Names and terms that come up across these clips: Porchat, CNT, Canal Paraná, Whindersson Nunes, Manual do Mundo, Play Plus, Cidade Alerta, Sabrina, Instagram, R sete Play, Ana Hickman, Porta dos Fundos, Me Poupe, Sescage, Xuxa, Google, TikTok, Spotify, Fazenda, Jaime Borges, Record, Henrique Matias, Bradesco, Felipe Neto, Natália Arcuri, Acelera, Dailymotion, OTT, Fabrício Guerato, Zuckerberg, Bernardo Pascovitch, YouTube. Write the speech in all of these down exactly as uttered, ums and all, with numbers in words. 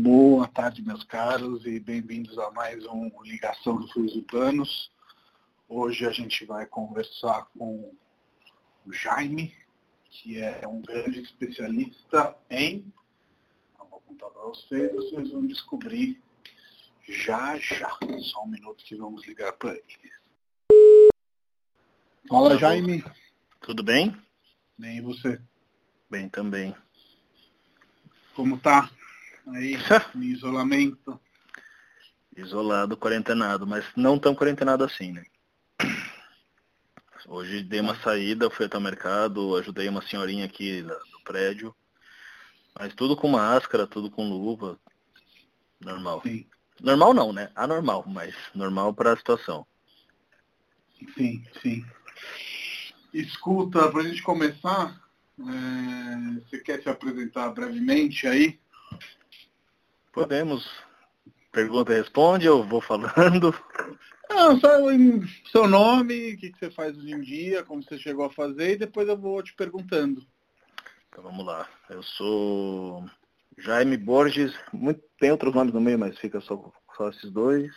Boa tarde, meus caros, e bem-vindos a mais um Ligação dos Refúgios Urbanos. Hoje a gente vai conversar com o Jaime, que é um grande especialista em... Eu vou contar para vocês, vocês vão descobrir já, já. Só um minuto que vamos ligar para ele. Fala, Jaime. Tudo bem? Bem, e você? Bem também. Como tá aí, em isolamento? Isolado, quarentenado, mas não tão quarentenado assim, né? Hoje dei uma saída, fui até o mercado, ajudei uma senhorinha aqui do prédio, mas tudo com máscara, tudo com luva, normal. Sim. Normal não, né? Anormal, mas normal para a situação. Sim, sim. Escuta, para a gente começar, é... você quer se apresentar brevemente aí? Podemos. Pergunta e responde, eu vou falando. Não, só seu nome, o que você faz hoje em dia, como você chegou a fazer, e depois eu vou te perguntando. Então vamos lá. Eu sou Jaime Borges, muito, tem outros nomes no meio, mas fica só, só esses dois.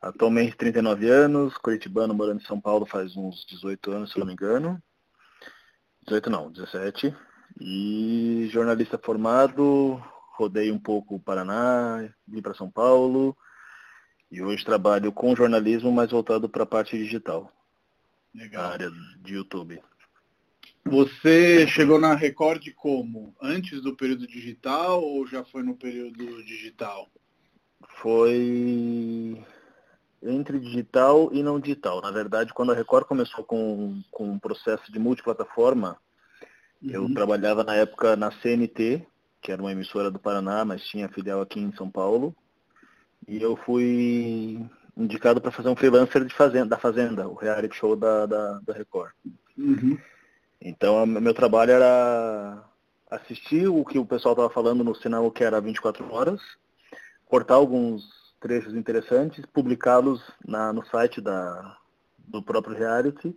Atualmente trinta e nove anos, curitibano, morando em São Paulo faz uns dezoito anos, se não me engano. dezoito não, dezessete. E jornalista formado, rodei um pouco o Paraná, vim para São Paulo. E hoje trabalho com jornalismo, mas voltado para a parte digital. Legal. A área de YouTube. Você chegou na Record como? Antes do período digital ou já foi no período digital? Foi entre digital e não digital. Na verdade, quando a Record começou com, com um processo de multiplataforma, uhum. eu trabalhava na época na C N T, que era uma emissora do Paraná, mas tinha filial aqui em São Paulo. E eu fui indicado para fazer um freelancer de Fazenda, da Fazenda, o reality show da, da, da Record. Uhum. Então, meu trabalho era assistir o que o pessoal estava falando no sinal, que era vinte e quatro horas, cortar alguns trechos interessantes, publicá-los na, no site da, do próprio reality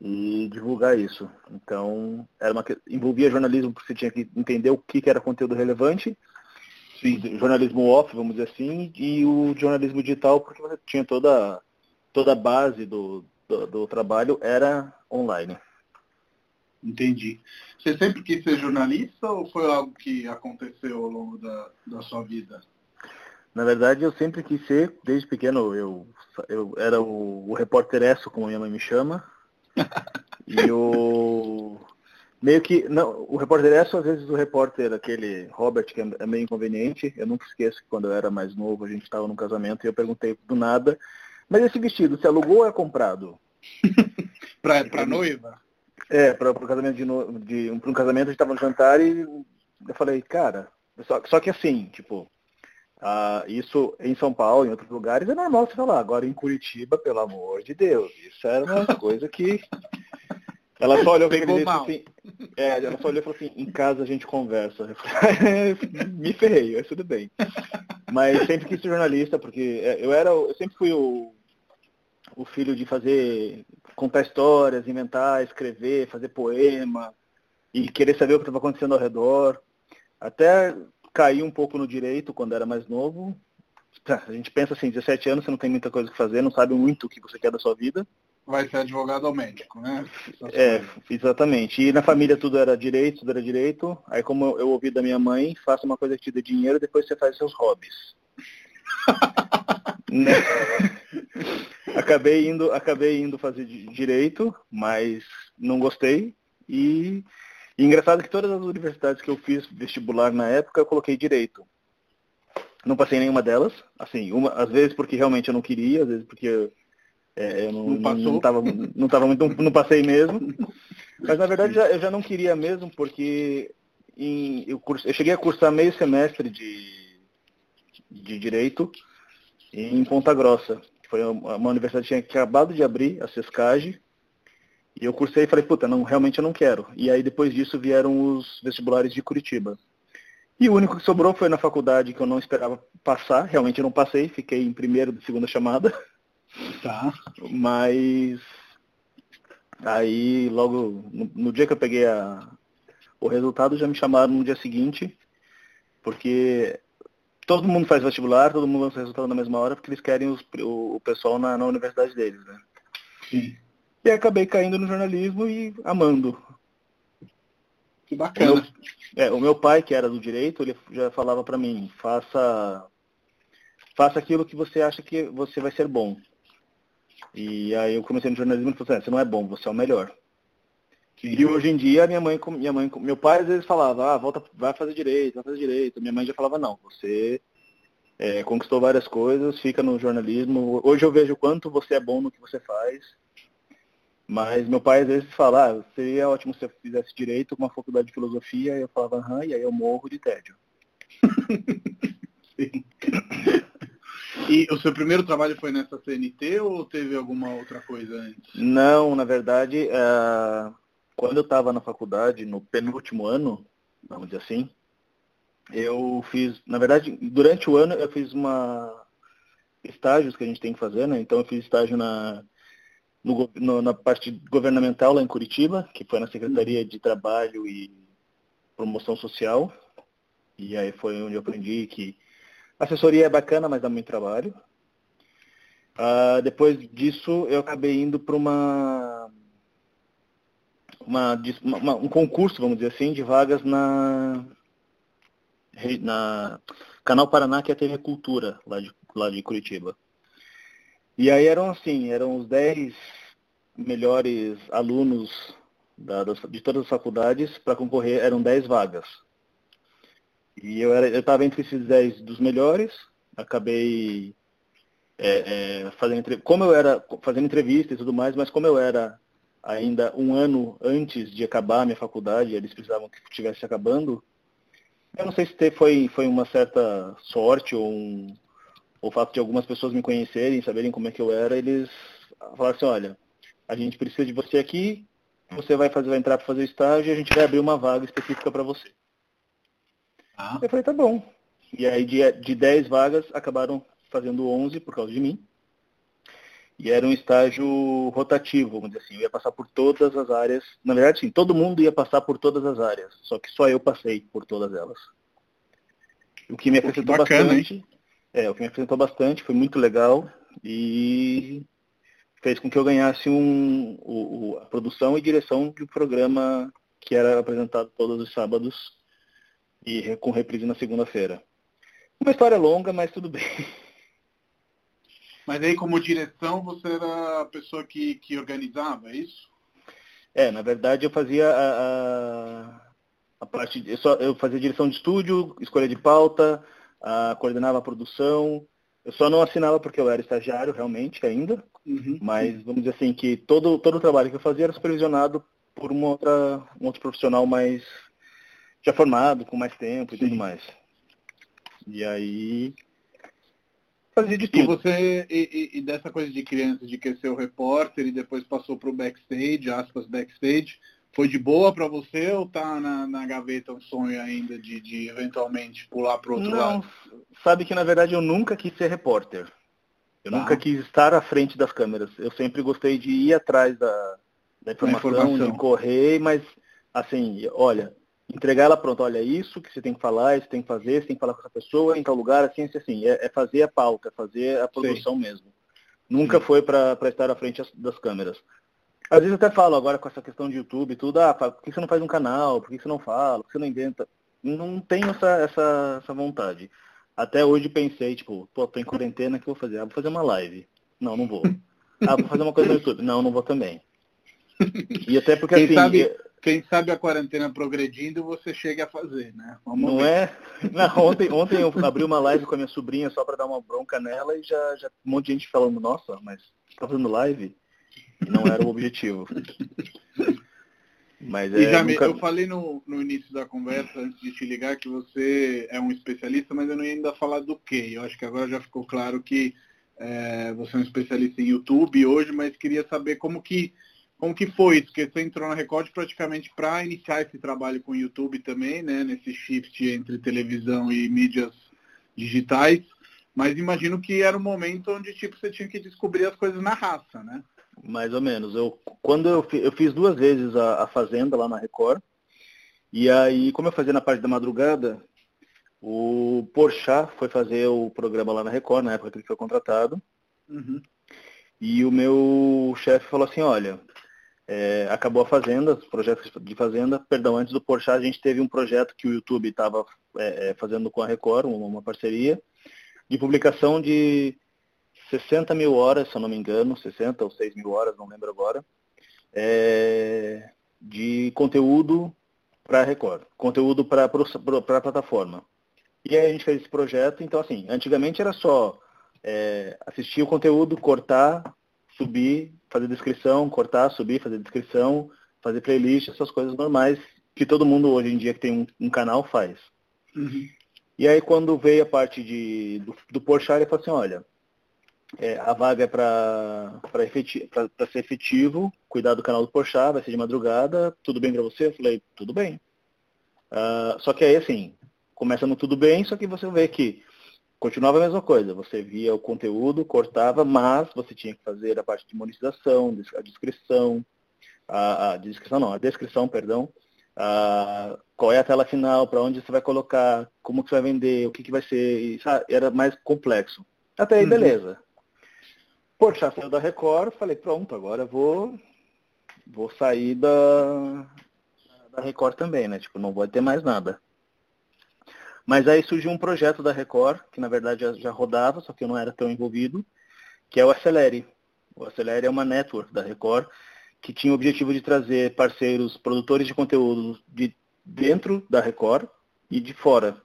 e divulgar isso. Então, era uma, envolvia jornalismo, porque você tinha que entender o que, que era conteúdo relevante. Sim. Jornalismo off, vamos dizer assim, e o jornalismo digital, porque você tinha toda, toda a base do, do, do trabalho, era online. Entendi. Você sempre quis ser jornalista ou foi algo que aconteceu ao longo da, da sua vida? Na verdade, eu sempre quis ser, desde pequeno, eu, eu era o, o repórter esso, como minha mãe me chama, e o... Meio que, não, o repórter é só, às vezes o repórter, aquele Robert, que é meio inconveniente, eu nunca esqueço que quando eu era mais novo, a gente estava num casamento e eu perguntei do nada, mas esse vestido, você alugou ou é comprado? pra pra noiva? É, para um casamento de, no, de um casamento a gente estava no jantar e eu falei, cara, só, só que assim, tipo, ah, isso em São Paulo, em outros lugares, é normal você falar, agora em Curitiba, pelo amor de Deus, isso era uma coisa que... Ela só olhou para ele e disse assim, é, ela só olhou e falou assim, em casa a gente conversa. Falei, me ferrei, mas tudo bem. Mas sempre quis ser jornalista, porque eu era, eu sempre fui o, o filho de fazer, contar histórias, inventar, escrever, fazer poema, e querer saber o que estava acontecendo ao redor. Até caí um pouco no direito quando era mais novo. A gente pensa assim, dezessete anos, você não tem muita coisa que fazer, não sabe muito o que você quer da sua vida. Vai ser advogado ou médico, né? É, exatamente. E na família tudo era direito, tudo era direito. Aí como eu, eu ouvi da minha mãe, faça uma coisa que te dê dinheiro, depois você faz seus hobbies. Né? Acabei indo, acabei indo fazer direito, mas não gostei. E, e engraçado que todas as universidades que eu fiz vestibular na época, eu coloquei direito. Não passei em nenhuma delas. Assim, uma, às vezes porque realmente eu não queria, às vezes porque... Eu, É, eu não, não, passou. não, tava, não, tava muito, não, não passei mesmo, mas na verdade já, eu já não queria mesmo, porque em, eu, curso, eu cheguei a cursar meio semestre de, de Direito em Ponta Grossa, que foi uma, uma universidade que tinha acabado de abrir, a Sescage, e eu cursei e falei, puta, não, realmente eu não quero. E aí depois disso vieram os vestibulares de Curitiba. E o único que sobrou foi na faculdade que eu não esperava passar, realmente eu não passei, fiquei em primeiro da segunda chamada. Tá. Mas aí logo no, no dia que eu peguei a, o resultado já me chamaram no dia seguinte, porque todo mundo faz vestibular, todo mundo lança o resultado na mesma hora, porque eles querem os, o, o pessoal na, na universidade deles, né? Sim. E acabei caindo no jornalismo e amando. Que bacana. O meu, é, o meu pai, que era do direito, ele já falava pra mim, faça, faça aquilo que você acha que você vai ser bom. E aí eu comecei no jornalismo e falei assim, você não é bom, você é o melhor. Sim. E hoje em dia, minha mãe, minha mãe, meu pai às vezes falava, ah, volta, vai fazer direito, vai fazer direito. Minha mãe já falava, não, você é, conquistou várias coisas, fica no jornalismo. Hoje eu vejo o quanto você é bom no que você faz. Mas meu pai às vezes fala, ah, seria ótimo se eu fizesse direito com uma faculdade de filosofia. E eu falava, aham, e aí eu morro de tédio. Sim. E o seu primeiro trabalho foi nessa C N T ou teve alguma outra coisa antes? Não, na verdade, uh, quando eu estava na faculdade, no penúltimo ano, vamos dizer assim, eu fiz, na verdade, durante o ano eu fiz uma estágios que a gente tem que fazer, né? Então eu fiz estágio na, no, no, na parte governamental lá em Curitiba, que foi na Secretaria de Trabalho e Promoção Social, e aí foi onde eu aprendi que assessoria é bacana, mas dá muito trabalho. Uh, depois disso, eu acabei indo para uma, uma, uma, um concurso, vamos dizer assim, de vagas na, na Canal Paraná, que é a T V Cultura, lá de, lá de Curitiba. E aí eram assim, eram os dez melhores alunos da, de todas as faculdades para concorrer, eram dez vagas. E eu estava eu entre esses dez dos melhores, acabei é, é, fazendo, como eu era, fazendo entrevista e tudo mais, mas como eu era ainda um ano antes de acabar a minha faculdade, eles precisavam que estivesse acabando, eu não sei se foi, foi uma certa sorte ou, um, ou o fato de algumas pessoas me conhecerem, saberem como é que eu era, eles falaram assim, olha, a gente precisa de você aqui, você vai, fazer, vai entrar para fazer estágio e a gente vai abrir uma vaga específica para você. Eu falei, tá bom. E aí de, de dez vagas, acabaram fazendo onze por causa de mim. E era um estágio rotativo, vamos dizer assim. Eu ia passar por todas as áreas. Na verdade, sim, todo mundo ia passar por todas as áreas. Só que só eu passei por todas elas. O que me acrescentou bastante. É, o que me acrescentou bastante, foi muito legal. E fez com que eu ganhasse um, o, o, a produção e direção do programa que era apresentado todos os sábados. E com reprise na segunda-feira. Uma história longa, mas tudo bem. Mas aí, como direção, você era a pessoa que, que organizava, é isso? É, na verdade, eu fazia a, a, a parte... Eu, só, eu fazia direção de estúdio, escolha de pauta, a, coordenava a produção. Eu só não assinava porque eu era estagiário, realmente, ainda. Uhum. Mas, vamos dizer assim, que todo, todo o trabalho que eu fazia era supervisionado por uma outra, um outro profissional mais... já formado, com mais tempo e Sim. tudo mais. E aí... fazia de tudo. E, você, e, e dessa coisa de criança, de que ser o repórter e depois passou pro backstage, aspas, backstage, foi de boa para você ou tá na, na gaveta um sonho ainda de, de eventualmente pular pro outro Não. lado? Sabe que, na verdade, eu nunca quis ser repórter. Eu tá. nunca quis estar à frente das câmeras. Eu sempre gostei de ir atrás da, da informação, informação, de correr, mas, assim, olha... entregar ela pronto, olha, isso que você tem que falar, isso que tem que fazer, você tem que falar com essa pessoa, em tal lugar, assim, assim, assim. É, é fazer a pauta, é fazer a produção Sim. mesmo. Nunca Sim. foi para estar à frente das câmeras. Às vezes eu até falo agora com essa questão de YouTube e tudo, ah, por que você não faz um canal, por que você não fala, por que você não inventa? Não tenho essa, essa, essa vontade. Até hoje pensei, tipo, pô, tô em quarentena, o que eu vou fazer? Ah, vou fazer uma live. Não, não vou. Ah, vou fazer uma coisa no YouTube. Não, não vou também. E até porque, Quem assim... sabe... eu... quem sabe a quarentena progredindo, você chega a fazer, né? Vamos Não ver. é? Não, ontem, ontem eu abri uma live com a minha sobrinha só para dar uma bronca nela e já, já um monte de gente falando, nossa, mas tá fazendo live? E não era o objetivo. Mas é, e já nunca... Eu falei no, no início da conversa, antes de te ligar, que você é um especialista, mas eu não ia ainda falar do quê. Eu acho que agora já ficou claro que é, você é um especialista em YouTube hoje, mas queria saber como que... Como que foi isso? Porque você entrou na Record praticamente para iniciar esse trabalho com o YouTube também, né? Nesse shift entre televisão e mídias digitais. Mas imagino que era um momento onde tipo, você tinha que descobrir as coisas na raça, né? Mais ou menos. Eu, quando eu, eu fiz duas vezes a, a Fazenda lá na Record. E aí, como eu fazia na parte da madrugada, O Porchat foi fazer o programa lá na Record, na época que ele foi contratado. Uhum. E o meu chefe falou assim, olha, é, acabou a Fazenda, os projetos de Fazenda. Perdão, antes do Porchat a gente teve um projeto que o YouTube estava é, fazendo com a Record, uma parceria, de publicação de sessenta mil horas, se eu não me engano, sessenta ou seis mil horas, não lembro agora, é, de conteúdo para a Record, conteúdo para a plataforma. E aí a gente fez esse projeto, então assim, antigamente era só é, assistir o conteúdo, cortar, subir, fazer descrição, cortar, subir, fazer descrição, fazer playlist, essas coisas normais que todo mundo hoje em dia que tem um, um canal faz. Uhum. E aí quando veio a parte de, do, do Porchat, ele falou assim, olha, é, a vaga é para ser efetivo, cuidar do canal do Porchat, vai ser de madrugada, tudo bem para você? Eu falei, tudo bem. Uh, só que aí assim, começa no tudo bem, só que você vê que continuava a mesma coisa. Você via o conteúdo, cortava, mas você tinha que fazer a parte de monetização, a descrição, a, a descrição não, a descrição, perdão, a, qual é a tela final, para onde você vai colocar, como que você vai vender, o que, que vai ser, e, sabe, era mais complexo. Até aí, uhum. Beleza. Porchat saiu da Record, falei, pronto, agora eu vou, vou sair da, da Record também, né? Tipo, não vai ter mais nada. Mas aí surgiu um projeto da Record, que na verdade já, já rodava, só que eu não era tão envolvido, que é o Acelera. O Acelera é uma network da Record, que tinha o objetivo de trazer parceiros, produtores de conteúdo de dentro da Record e de fora.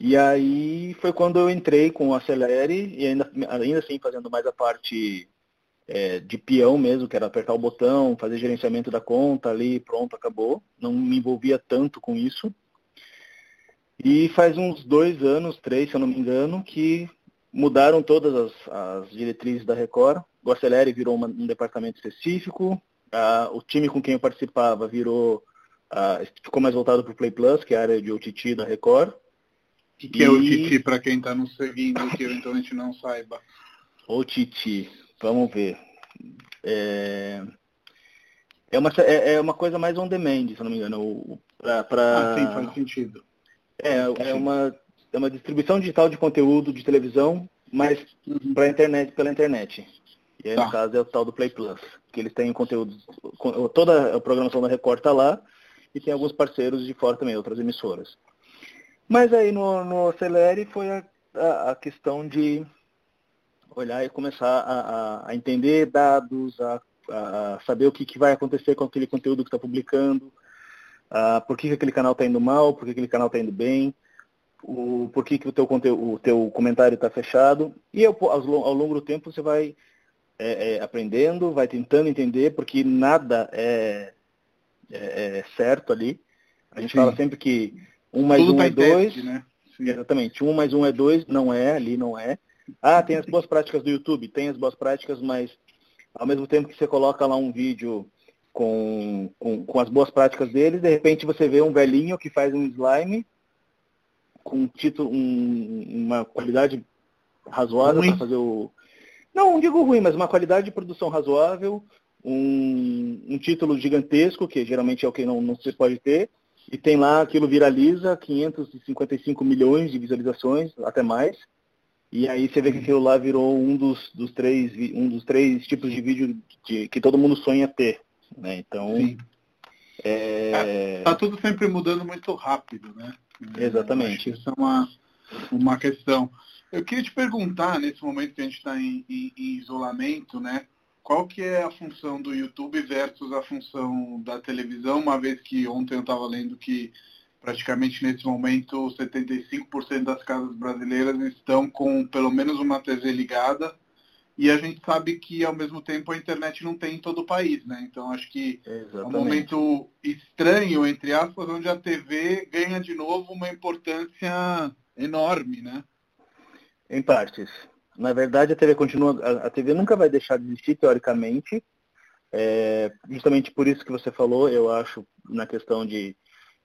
E aí foi quando eu entrei com o Acelera, e ainda, ainda assim fazendo mais a parte é, de peão mesmo, que era apertar o botão, fazer gerenciamento da conta ali, pronto, acabou. Não me envolvia tanto com isso. E faz uns dois anos, três, se eu não me engano, que mudaram todas as, as diretrizes da Record. O Acelera virou uma, um departamento específico. Ah, o time com quem eu participava virou, ah, ficou mais voltado para o Play Plus, que é a área de O T T da Record. O que, que e... é O T T, para quem está nos seguindo, que eventualmente não saiba? O T T, vamos ver. É... É, uma, é, é uma coisa mais on demand, se eu não me engano. Pra, pra... Ah, sim, faz sentido. É, é, uma, é uma distribuição digital de conteúdo de televisão, mas uhum. pra internet, pela internet. E aí, tá. No caso, é o tal do Play Plus, que eles têm conteúdo, toda a programação da Record tá lá, e tem alguns parceiros de fora também, outras emissoras. Mas aí no, no Acelere foi a, a, a questão de olhar e começar a, a, a entender dados, a, a saber o que, que vai acontecer com aquele conteúdo que está publicando, Uh, por que, que aquele canal está indo mal, por que aquele canal está indo bem, o, por que, que o, teu conteúdo, o teu comentário está fechado. E ao, ao longo do tempo você vai é, é, aprendendo, vai tentando entender, porque nada é, é, é certo ali. A gente Sim. fala sempre que um mais Tudo um tá é dois. Teste, né? Exatamente, um mais um é dois, não é, ali não é. Ah, tem as boas práticas do YouTube, tem as boas práticas, mas ao mesmo tempo que você coloca lá um vídeo... Com, com, com as boas práticas deles, de repente você vê um velhinho que faz um slime com um título, um, uma qualidade razoável para fazer o... Não digo ruim, mas uma qualidade de produção razoável, um, um título gigantesco, que geralmente é o que não, não se pode ter, e tem lá, aquilo viraliza, quinhentos e cinquenta e cinco milhões de visualizações, até mais, e aí você vê que aquilo lá virou um dos, dos, três, um dos três tipos de vídeo de, que todo mundo sonha ter. Né? Então é... tá, tá tudo sempre mudando muito rápido, né? Exatamente. Isso é uma, uma questão. Eu queria te perguntar, nesse momento que a gente está em, em, em isolamento, né? Qual que é a função do YouTube versus a função da televisão, uma vez que ontem eu estava lendo que praticamente nesse momento setenta e cinco por cento das casas brasileiras estão com pelo menos uma T V ligada. E a gente sabe que, ao mesmo tempo, a internet não tem em todo o país, né? Então, acho que Exatamente. É um momento estranho, entre aspas, onde a T V ganha de novo uma importância enorme, né? Em partes. Na verdade, a T V continua... A T V nunca vai deixar de existir, teoricamente. É, justamente por isso que você falou, eu acho, na questão de...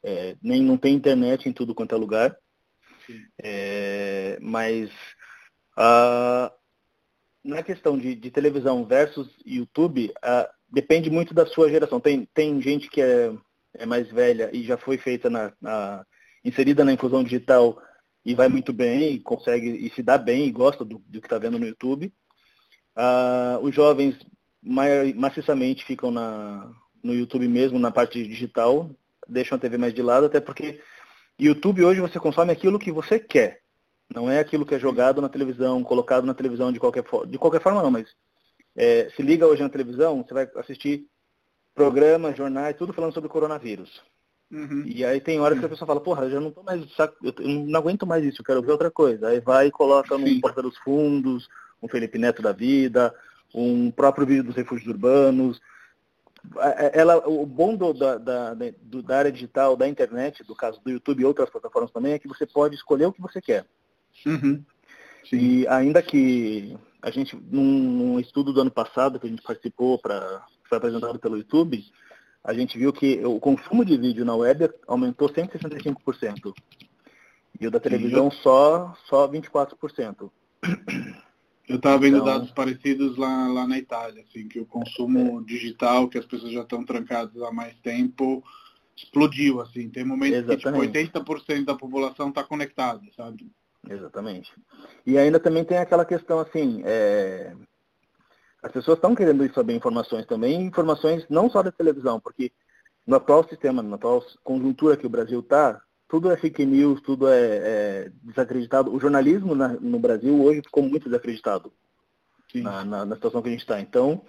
É, nem, não tem internet em tudo quanto é lugar. É, mas... A, Na questão de, de televisão versus YouTube, ah, depende muito da sua geração. Tem, tem gente que é, é mais velha e já foi feita na, na, inserida na inclusão digital e vai muito bem, consegue e se dá bem e gosta do, do que está vendo no YouTube. Ah, os jovens maciçamente ficam na, no YouTube mesmo, na parte digital, deixam a T V mais de lado, até porque YouTube hoje você consome aquilo que você quer. Não é aquilo que é jogado na televisão, colocado na televisão de qualquer forma. De qualquer forma não, mas é, se liga hoje na televisão, você vai assistir programas, jornais, tudo falando sobre coronavírus. Uhum. E aí tem horas que a pessoa fala, porra, eu já não tô mais, eu não aguento mais isso, eu quero ver outra coisa. Aí vai e coloca no Porta dos Fundos, um Felipe Neto da vida, um próprio vídeo dos Refúgios Urbanos. Ela, o bom do, da, da, da área digital, da internet, do caso do YouTube e outras plataformas também, é que você pode escolher o que você quer. Uhum. E ainda que a gente, num estudo do ano passado que a gente participou, pra, foi apresentado pelo YouTube, a gente viu que o consumo de vídeo na web aumentou cento e sessenta e cinco por cento. E o da televisão Sim. só, só vinte e quatro por cento. Eu estava vendo então... dados parecidos lá, lá na Itália, assim, que o consumo é. digital, que as pessoas já estão trancadas há mais tempo, explodiu, assim. Tem momentos Exatamente. que tipo, oitenta por cento da população está conectada, sabe? Exatamente. E ainda também tem aquela questão, assim, é... as pessoas estão querendo saber informações também, informações não só da televisão, porque no atual sistema, na atual conjuntura que o Brasil está, tudo é fake news, tudo é, é desacreditado. O jornalismo na, no Brasil hoje ficou muito desacreditado na, na, na situação que a gente está. Então,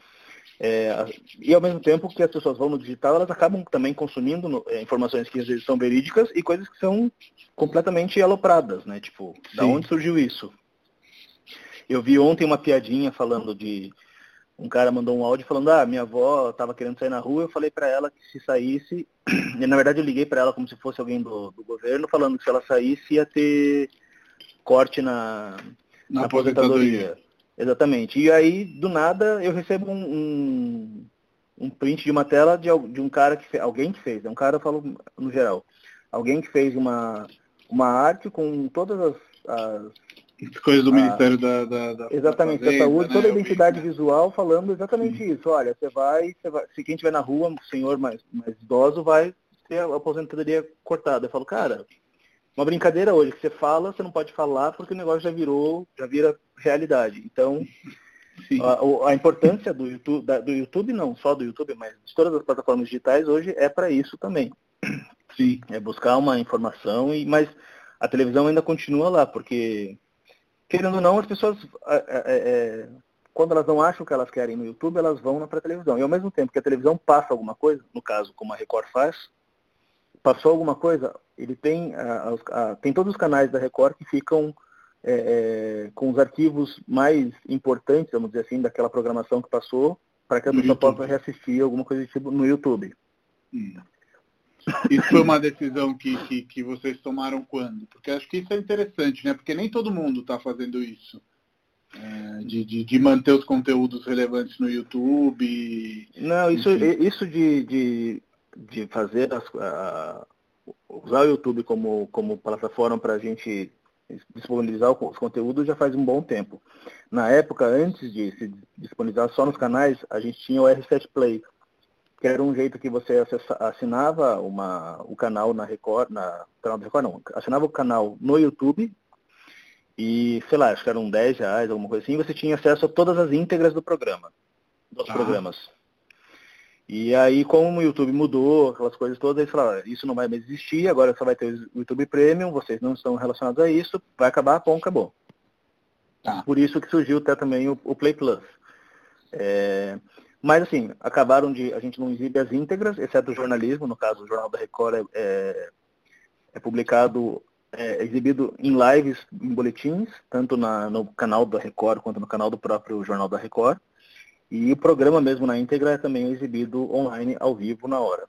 é, e ao mesmo tempo que as pessoas vão no digital, elas acabam também consumindo no, é, informações que às vezes são verídicas e coisas que são completamente alopradas, né? Tipo, Sim. da onde surgiu isso? Eu vi ontem uma piadinha falando de... Um cara mandou um áudio falando, ah, minha avó estava querendo sair na rua, eu falei para ela que se saísse, e na verdade eu liguei para ela como se fosse alguém do, do governo, falando que se ela saísse ia ter corte na, na, na aposentadoria. aposentadoria. Exatamente. E aí, do nada, eu recebo um, um, um print de uma tela de, de um cara que fez, alguém que fez, é um cara, eu falo no geral, alguém que fez uma, uma arte com todas as... as coisas do ah, Ministério da, da, da Exatamente, da Fazenda, Saúde, né? toda a identidade vi... visual falando exatamente Sim. isso. Olha, você vai, você vai, se quem estiver na rua, o senhor mais, mais idoso, vai ter a aposentadoria cortada. Eu falo, cara, uma brincadeira hoje, que você fala, você não pode falar, porque o negócio já virou, já vira realidade. Então, a, a importância do YouTube, da, do YouTube, não só do YouTube, mas de todas as plataformas digitais hoje é para isso também. Sim. É buscar uma informação, e, mas a televisão ainda continua lá, porque... Querendo ou não, as pessoas, é, é, quando elas não acham o que elas querem no YouTube, elas vão para a televisão. E ao mesmo tempo que a televisão passa alguma coisa, no caso, como a Record faz, passou alguma coisa, ele tem, a, a, tem todos os canais da Record que ficam é, é, com os arquivos mais importantes, vamos dizer assim, daquela programação que passou, para que a pessoa possa reassistir alguma coisa do tipo no YouTube. Hum. Isso foi uma decisão que, que, que vocês tomaram quando? Porque acho que isso é interessante, né? Porque nem todo mundo está fazendo isso. É, de, de, de manter os conteúdos relevantes no YouTube. E, Não, isso, isso de, de, de fazer as, a, usar o YouTube como, como plataforma para a gente disponibilizar os conteúdos já faz um bom tempo. Na época, antes de se disponibilizar só nos canais, a gente tinha o R sete Play. Que era um jeito que você assinava uma, o canal na Record, na canal da Record não, assinava o canal no YouTube e, sei lá, acho que eram dez reais, alguma coisa assim, e você tinha acesso a todas as íntegras do programa, dos ah. programas. E aí, como o YouTube mudou, aquelas coisas todas, eles falaram, isso não vai mais existir, agora só vai ter o YouTube Premium, vocês não estão relacionados a isso, vai acabar, bom, acabou. Ah. Por isso que surgiu até também o, o Play Plus. É... Mas, assim, acabaram de... A gente não exibe as íntegras, exceto o jornalismo. No caso, o Jornal da Record é, é publicado, é exibido em lives, em boletins, tanto na, no canal da Record quanto no canal do próprio Jornal da Record. E o programa mesmo na íntegra é também exibido online, ao vivo, na hora.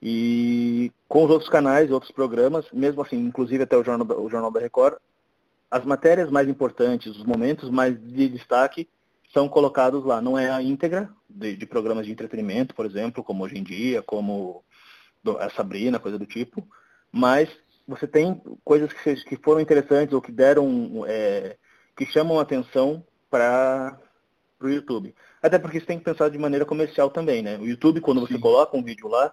E com os outros canais, outros programas, mesmo assim, inclusive até o Jornal da, o Jornal da Record, as matérias mais importantes, os momentos mais de destaque, são colocados lá. Não é a íntegra de, de programas de entretenimento, por exemplo, como Hoje em Dia, como a Sabrina, coisa do tipo, mas você tem coisas que, que foram interessantes ou que deram, é, que chamam a atenção para o YouTube. Até porque você tem que pensar de maneira comercial também, né? O YouTube, quando você Sim. coloca um vídeo lá,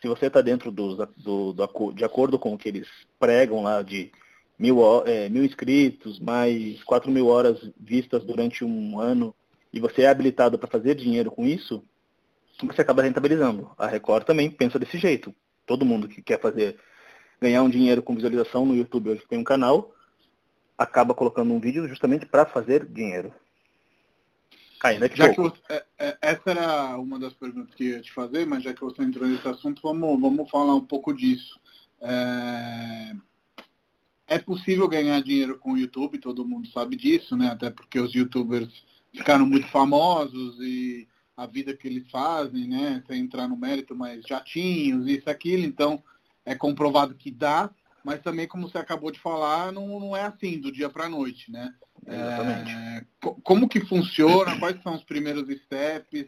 se você está dentro dos, do, do, de acordo com o que eles pregam lá de mil, é, mil inscritos, mais quatro mil horas vistas durante um ano, e você é habilitado para fazer dinheiro com isso, você acaba rentabilizando. A Record também pensa desse jeito. Todo mundo que quer fazer ganhar um dinheiro com visualização no YouTube, hoje tem um canal, acaba colocando um vídeo justamente para fazer dinheiro. Ainda que já pouco. Que eu, é, essa era uma das perguntas que eu ia te fazer, mas já que você entrou nesse assunto, vamos, vamos falar um pouco disso. É... é possível ganhar dinheiro com o YouTube, todo mundo sabe disso, né? Até porque os youtubers ficaram muito famosos e a vida que eles fazem, né? Sem entrar no mérito, mas jatinhos, isso, aquilo, então é comprovado que dá, mas também, como você acabou de falar, não, não é assim, do dia para a noite, né? Exatamente. É, como que funciona? Quais são os primeiros steps?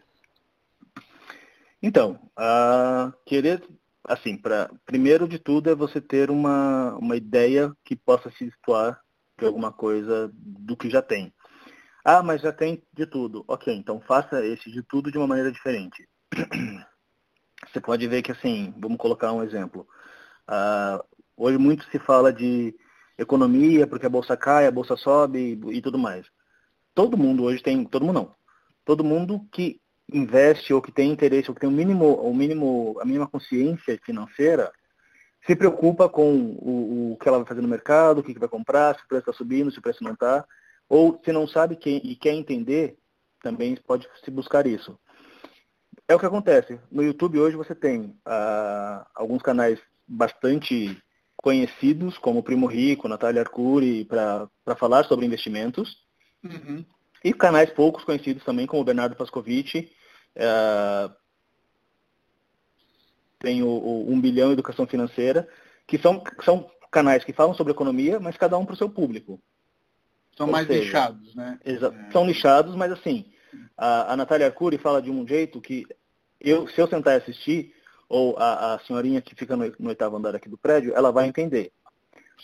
Então, uh, querer, assim, pra, primeiro de tudo é você ter uma, uma ideia que possa se situar de alguma coisa do que já tem. Ah, mas já tem de tudo. Ok, então faça esse de tudo de uma maneira diferente. Você pode ver que, assim, vamos colocar um exemplo. Uh, hoje muito se fala de economia, porque a bolsa cai, a bolsa sobe e, e tudo mais. Todo mundo hoje tem, todo mundo não, todo mundo que investe ou que tem interesse, ou que tem o mínimo, o mínimo, a mínima consciência financeira, se preocupa com o, o que ela vai fazer no mercado, o que, que vai comprar, se o preço está subindo, se o preço não está, ou se não sabe quem, e quer entender, também pode se buscar isso. É o que acontece. No YouTube hoje você tem ah, alguns canais bastante conhecidos, como Primo Rico, Natália Arcuri, para falar sobre investimentos. Uhum. E canais poucos conhecidos também, como o Bernardo Pascovitch. Uh, tem o, o um bilhão Educação Financeira, que são, são canais que falam sobre economia, mas cada um para o seu público. São Ou mais seja, lixados, né? Exa- é. São lixados, mas assim, a, a Natália Arcuri fala de um jeito que, eu, se eu sentar e assistir, ou a, a senhorinha que fica no, no oitavo andar aqui do prédio, ela vai entender.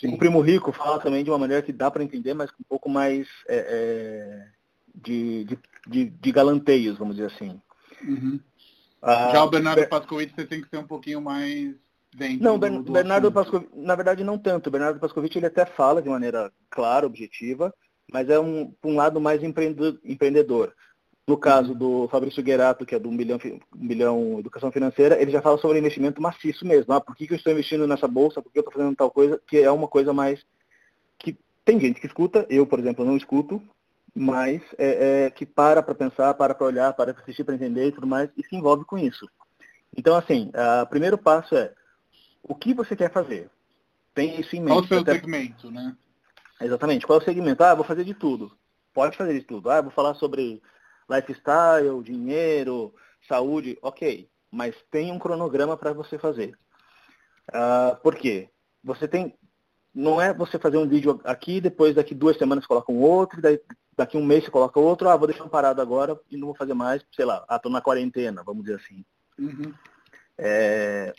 Sim. O Primo Rico fala também de uma maneira que dá para entender, mas com um pouco mais é, é, de, de, de, de galanteios, vamos dizer assim. Uhum. Ah, já o Bernardo Ber... Pascovitch, você tem que ser um pouquinho mais dentro. Não, Ber... do, do Bernardo Pascovitch, na verdade, não tanto. O Bernardo Pascovitch, ele até fala de maneira clara, objetiva, mas é um, um lado mais empreendedor. No caso do Fabrício Guerato, que é do um bilhão, um bilhão Educação Financeira, ele já fala sobre investimento maciço mesmo. Ah, por que, que eu estou investindo nessa bolsa? Por que eu estou fazendo tal coisa? Que é uma coisa mais... que tem gente que escuta, eu, por exemplo, não escuto, mas é, é, que para para pensar, para para olhar, para para assistir, para entender e tudo mais, e se envolve com isso. Então, assim, o primeiro passo é o que você quer fazer. Tem isso em mente. Qual o seu até... segmento, né? Exatamente. Qual é o segmento? Ah, vou fazer de tudo. Pode fazer de tudo. Ah, vou falar sobre... lifestyle, dinheiro, saúde, ok, mas tem um cronograma para você fazer. Uh, por quê? Você tem, não é você fazer um vídeo aqui, depois daqui duas semanas você coloca um outro, daí, daqui um mês você coloca outro, ah, vou deixar um parado agora e não vou fazer mais, sei lá, ah, tô na quarentena, vamos dizer assim. Uhum. É...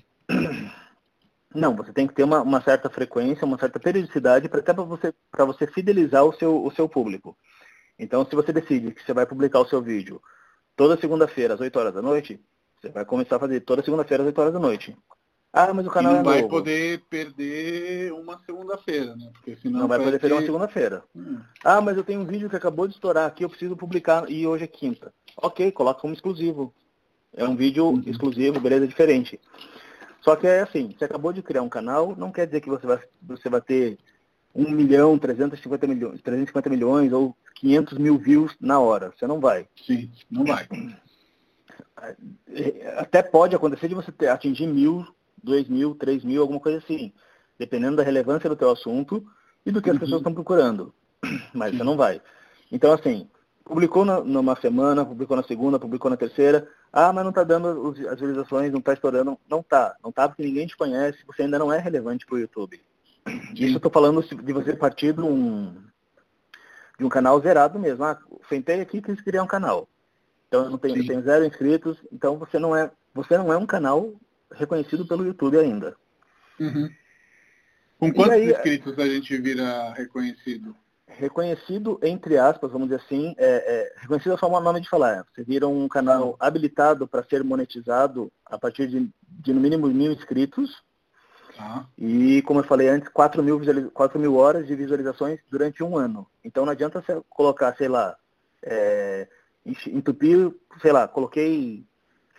Não, você tem que ter uma, uma certa frequência, uma certa periodicidade, pra, até para você, para você fidelizar o seu, o seu público. Então, se você decide que você vai publicar o seu vídeo toda segunda-feira, às oito horas da noite, você vai começar a fazer toda segunda-feira, às oito horas da noite. Ah, mas o canal é novo. Não vai poder perder uma segunda-feira, né? Porque senão não vai poder perder uma segunda-feira. Hum. Ah, mas eu tenho um vídeo que acabou de estourar aqui, eu preciso publicar e hoje é quinta. Ok, coloca como exclusivo. É um vídeo uhum. exclusivo, beleza, diferente. Só que é assim, você acabou de criar um canal, não quer dizer que você vai, você vai ter... um milhão, trezentos e cinquenta milhões, trezentos e cinquenta milhões ou quinhentos mil views na hora. Você não vai. Sim, não vai. Até pode acontecer de você atingir mil, dois mil, três mil, alguma coisa assim. Dependendo da relevância do teu assunto e do que as uhum. pessoas estão procurando. Mas Sim. você não vai. Então, assim, publicou na, numa semana, publicou na segunda, publicou na terceira. Ah, mas não está dando as visualizações, não está estourando. Não está. Não está porque ninguém te conhece, você ainda não é relevante para o YouTube. Isso eu estou falando de você partir de um, de um canal zerado mesmo. Ah, sentei aqui e quis criar um canal. Então eu não tenho, eu tenho zero inscritos, então você não, é, você não é um canal reconhecido pelo YouTube ainda. Uhum. Com quantos aí, inscritos a gente vira reconhecido? reconhecido, entre aspas, vamos dizer assim, é, é, reconhecido é só uma maneira de falar. Vocês viram um canal habilitado para ser monetizado a partir de, de no mínimo mil inscritos. Ah. E, como eu falei antes, quatro mil, visualiz... quatro mil horas de visualizações durante um ano. Então não adianta você colocar, sei lá, é... entupir, sei lá, coloquei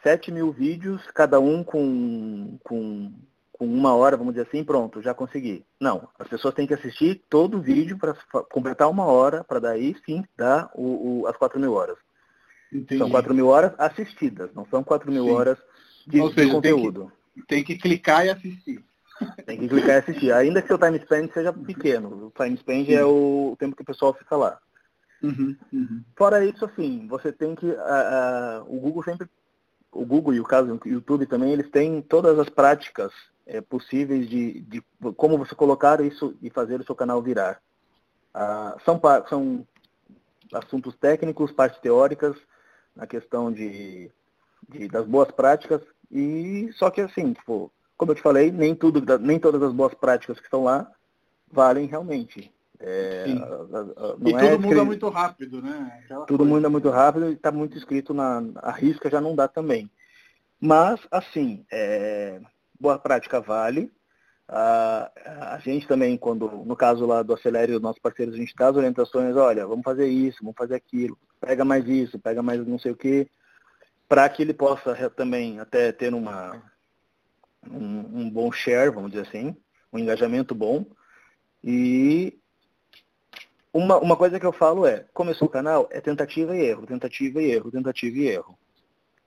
sete mil vídeos, cada um com, com, com uma hora, vamos dizer assim, pronto, já consegui. Não, as pessoas têm que assistir todo o vídeo para completar uma hora, para daí sim dar o, o, as quatro mil horas. Entendi. São quatro mil horas assistidas, não são quatro mil sim. horas de, Ou seja, de conteúdo. Tem que, tem que clicar e assistir. Tem que clicar e assistir, ainda que o time spend seja pequeno. O time spend é o tempo que o pessoal fica lá. Uhum, uhum. Fora isso, assim, você tem que... A, a, o Google sempre... O Google e o caso do YouTube também, eles têm todas as práticas é, possíveis de, de como você colocar isso e fazer o seu canal virar. Ah, são, são assuntos técnicos, partes teóricas, a questão de, de, das boas práticas. E só que, assim, tipo... Como eu te falei, nem, tudo, nem todas as boas práticas que estão lá valem realmente. É, não e é tudo muda muito rápido, né? Aquela tudo coisa. muda muito rápido e está muito escrito na... A risca já não dá também. Mas, assim, é, boa prática vale. A, a gente também, quando no caso lá do Acelera e dos nossos parceiros, a gente dá as orientações, olha, vamos fazer isso, vamos fazer aquilo, pega mais isso, pega mais não sei o quê, para que ele possa também até ter uma... Um, um bom share, vamos dizer assim, um engajamento bom. E uma, uma coisa que eu falo é, começou o canal, é tentativa e erro, tentativa e erro, tentativa e erro.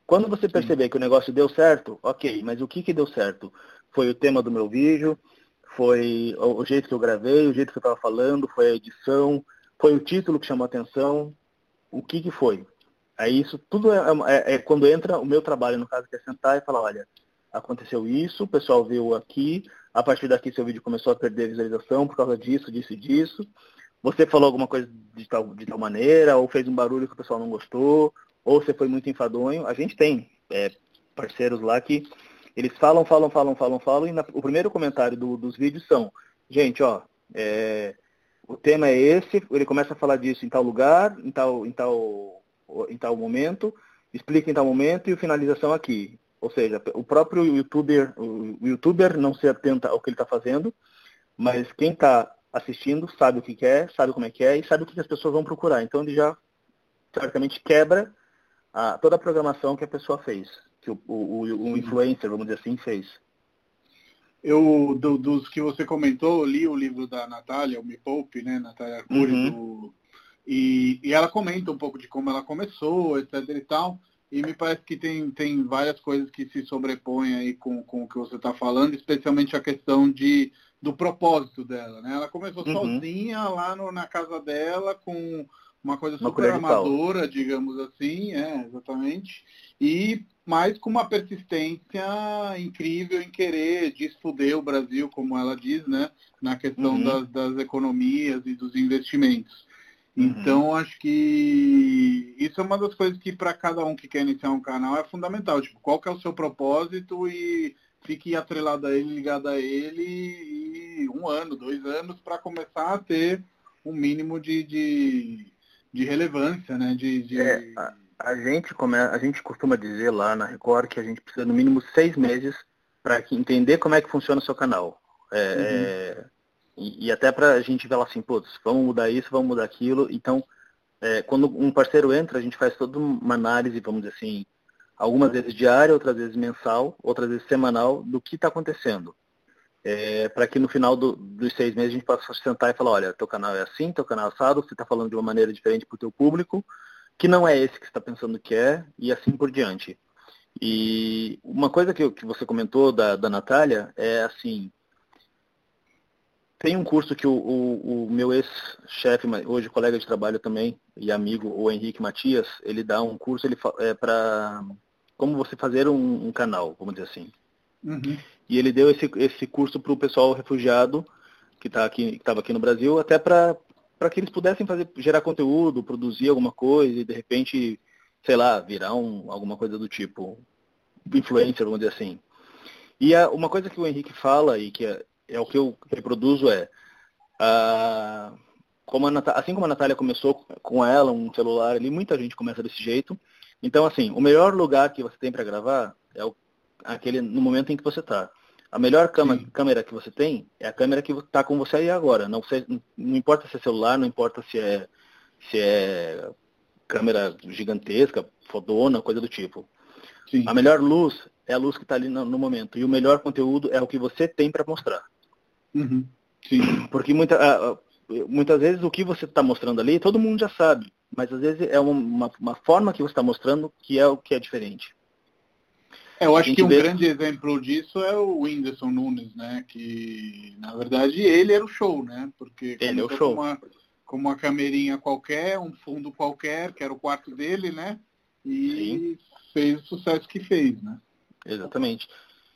Quando você perceber que o negócio deu certo, ok, mas o que, que deu certo? Foi o tema do meu vídeo, foi o jeito que eu gravei, o jeito que eu estava falando, foi a edição, foi o título que chamou a atenção, o que, que foi? Aí isso tudo é, é, é quando entra o meu trabalho, no caso, que é sentar e falar, olha, aconteceu isso, o pessoal viu aqui, a partir daqui seu vídeo começou a perder visualização por causa disso, disso e disso. Você falou alguma coisa de tal, de tal maneira, ou fez um barulho que o pessoal não gostou, ou você foi muito enfadonho. A gente tem é, parceiros lá que eles falam, falam, falam, falam, falam, e na, o primeiro comentário do, dos vídeos são, gente, ó, é, o tema é esse, ele começa a falar disso em tal lugar, em tal, em tal, em tal momento, explica em tal momento e finalização aqui. Ou seja, o próprio youtuber, o youtuber não se atenta ao que ele está fazendo, mas quem está assistindo sabe o que quer, sabe como é que é e sabe o que as pessoas vão procurar. Então ele já, teoricamente, quebra a, toda a programação que a pessoa fez, que o, o, o influencer, vamos dizer assim, fez. Eu, do, dos que você comentou, li o livro da Natália, o Me Poupe, né, Natália Arcuri, uhum. do, e, e ela comenta um pouco de como ela começou, etc e tal. E me parece que tem, tem várias coisas que se sobrepõem aí com, com o que você está falando, especialmente a questão de, do propósito dela, né? Ela começou uhum. sozinha lá no, na casa dela com uma coisa uma super amadora, digamos assim, é, exatamente, e mais com uma persistência incrível em querer desfuder o Brasil, como ela diz, né? Na questão uhum. das, das economias e dos investimentos. Então, uhum. acho que isso é uma das coisas que, para cada um que quer iniciar um canal, é fundamental. Tipo, qual que é o seu propósito e fique atrelado a ele, ligado a ele, e um ano, dois anos, para começar a ter um mínimo de, de, de relevância, né? De, de... É, a, a, gente come... a gente costuma dizer lá na Record que a gente precisa, no mínimo, seis meses para entender como é que funciona o seu canal. É... Uhum. E, e até para a gente falar assim, putz, vamos mudar isso, vamos mudar aquilo. Então, é, quando um parceiro entra, a gente faz toda uma análise, vamos dizer assim, algumas vezes diária, outras vezes mensal, outras vezes semanal, do que está acontecendo. É, para que no final do, dos seis meses a gente possa sentar e falar, olha, teu canal é assim, teu canal é assado, você está falando de uma maneira diferente para o teu público, que não é esse que você está pensando que é, e assim por diante. E uma coisa que, que você comentou da, da Natália é assim... Tem um curso que o, o, o meu ex-chefe, hoje colega de trabalho também, e amigo, o Henrique Matias, ele dá um curso ele é, para como você fazer um, um canal, vamos dizer assim. Uhum. E ele deu esse, esse curso para o pessoal refugiado, que tá aqui, estava aqui no Brasil, até para que eles pudessem fazer, gerar conteúdo, produzir alguma coisa e, de repente, sei lá, virar um, alguma coisa do tipo influencer, vamos dizer assim. E a, uma coisa que o Henrique fala e que é... é o que eu reproduzo é, ah, como a Natália, assim como a Natália começou com ela, um celular ali, muita gente começa desse jeito. Então, assim, o melhor lugar que você tem para gravar é o, aquele no momento em que você está. A melhor cama, câmera que você tem é a câmera que está com você aí agora. Não, você, não importa se é celular, não importa se é, se é câmera gigantesca, fodona, coisa do tipo. Sim. A melhor luz é a luz que está ali no, no momento. E o melhor conteúdo é o que você tem para mostrar. Uhum. Sim. Porque muita, muitas vezes o que você está mostrando ali, todo mundo já sabe. Mas às vezes é uma, uma forma que você está mostrando que é o que é diferente. É, eu acho que um vê... grande exemplo disso é o Whindersson Nunes, né? Que, na verdade, ele era o show, né? Porque ele é o show. Com uma, com uma camerinha qualquer, um fundo qualquer, que era o quarto dele, né? E Sim. fez o sucesso que fez, né? Exatamente.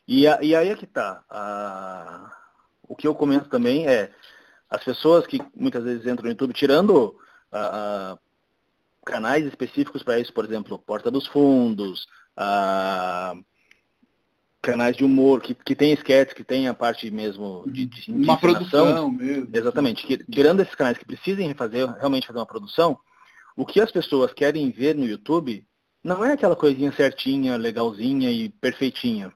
E, a, e aí é que tá. A... O que eu comento também é as pessoas que muitas vezes entram no YouTube, tirando a, a canais específicos para isso, por exemplo, Porta dos Fundos, a... canais de humor, que, que tem sketch, que tem a parte mesmo de, de uma produção mesmo. Exatamente. Que, tirando esses canais que precisem fazer, realmente fazer uma produção, o que as pessoas querem ver no YouTube não é aquela coisinha certinha, legalzinha e perfeitinha.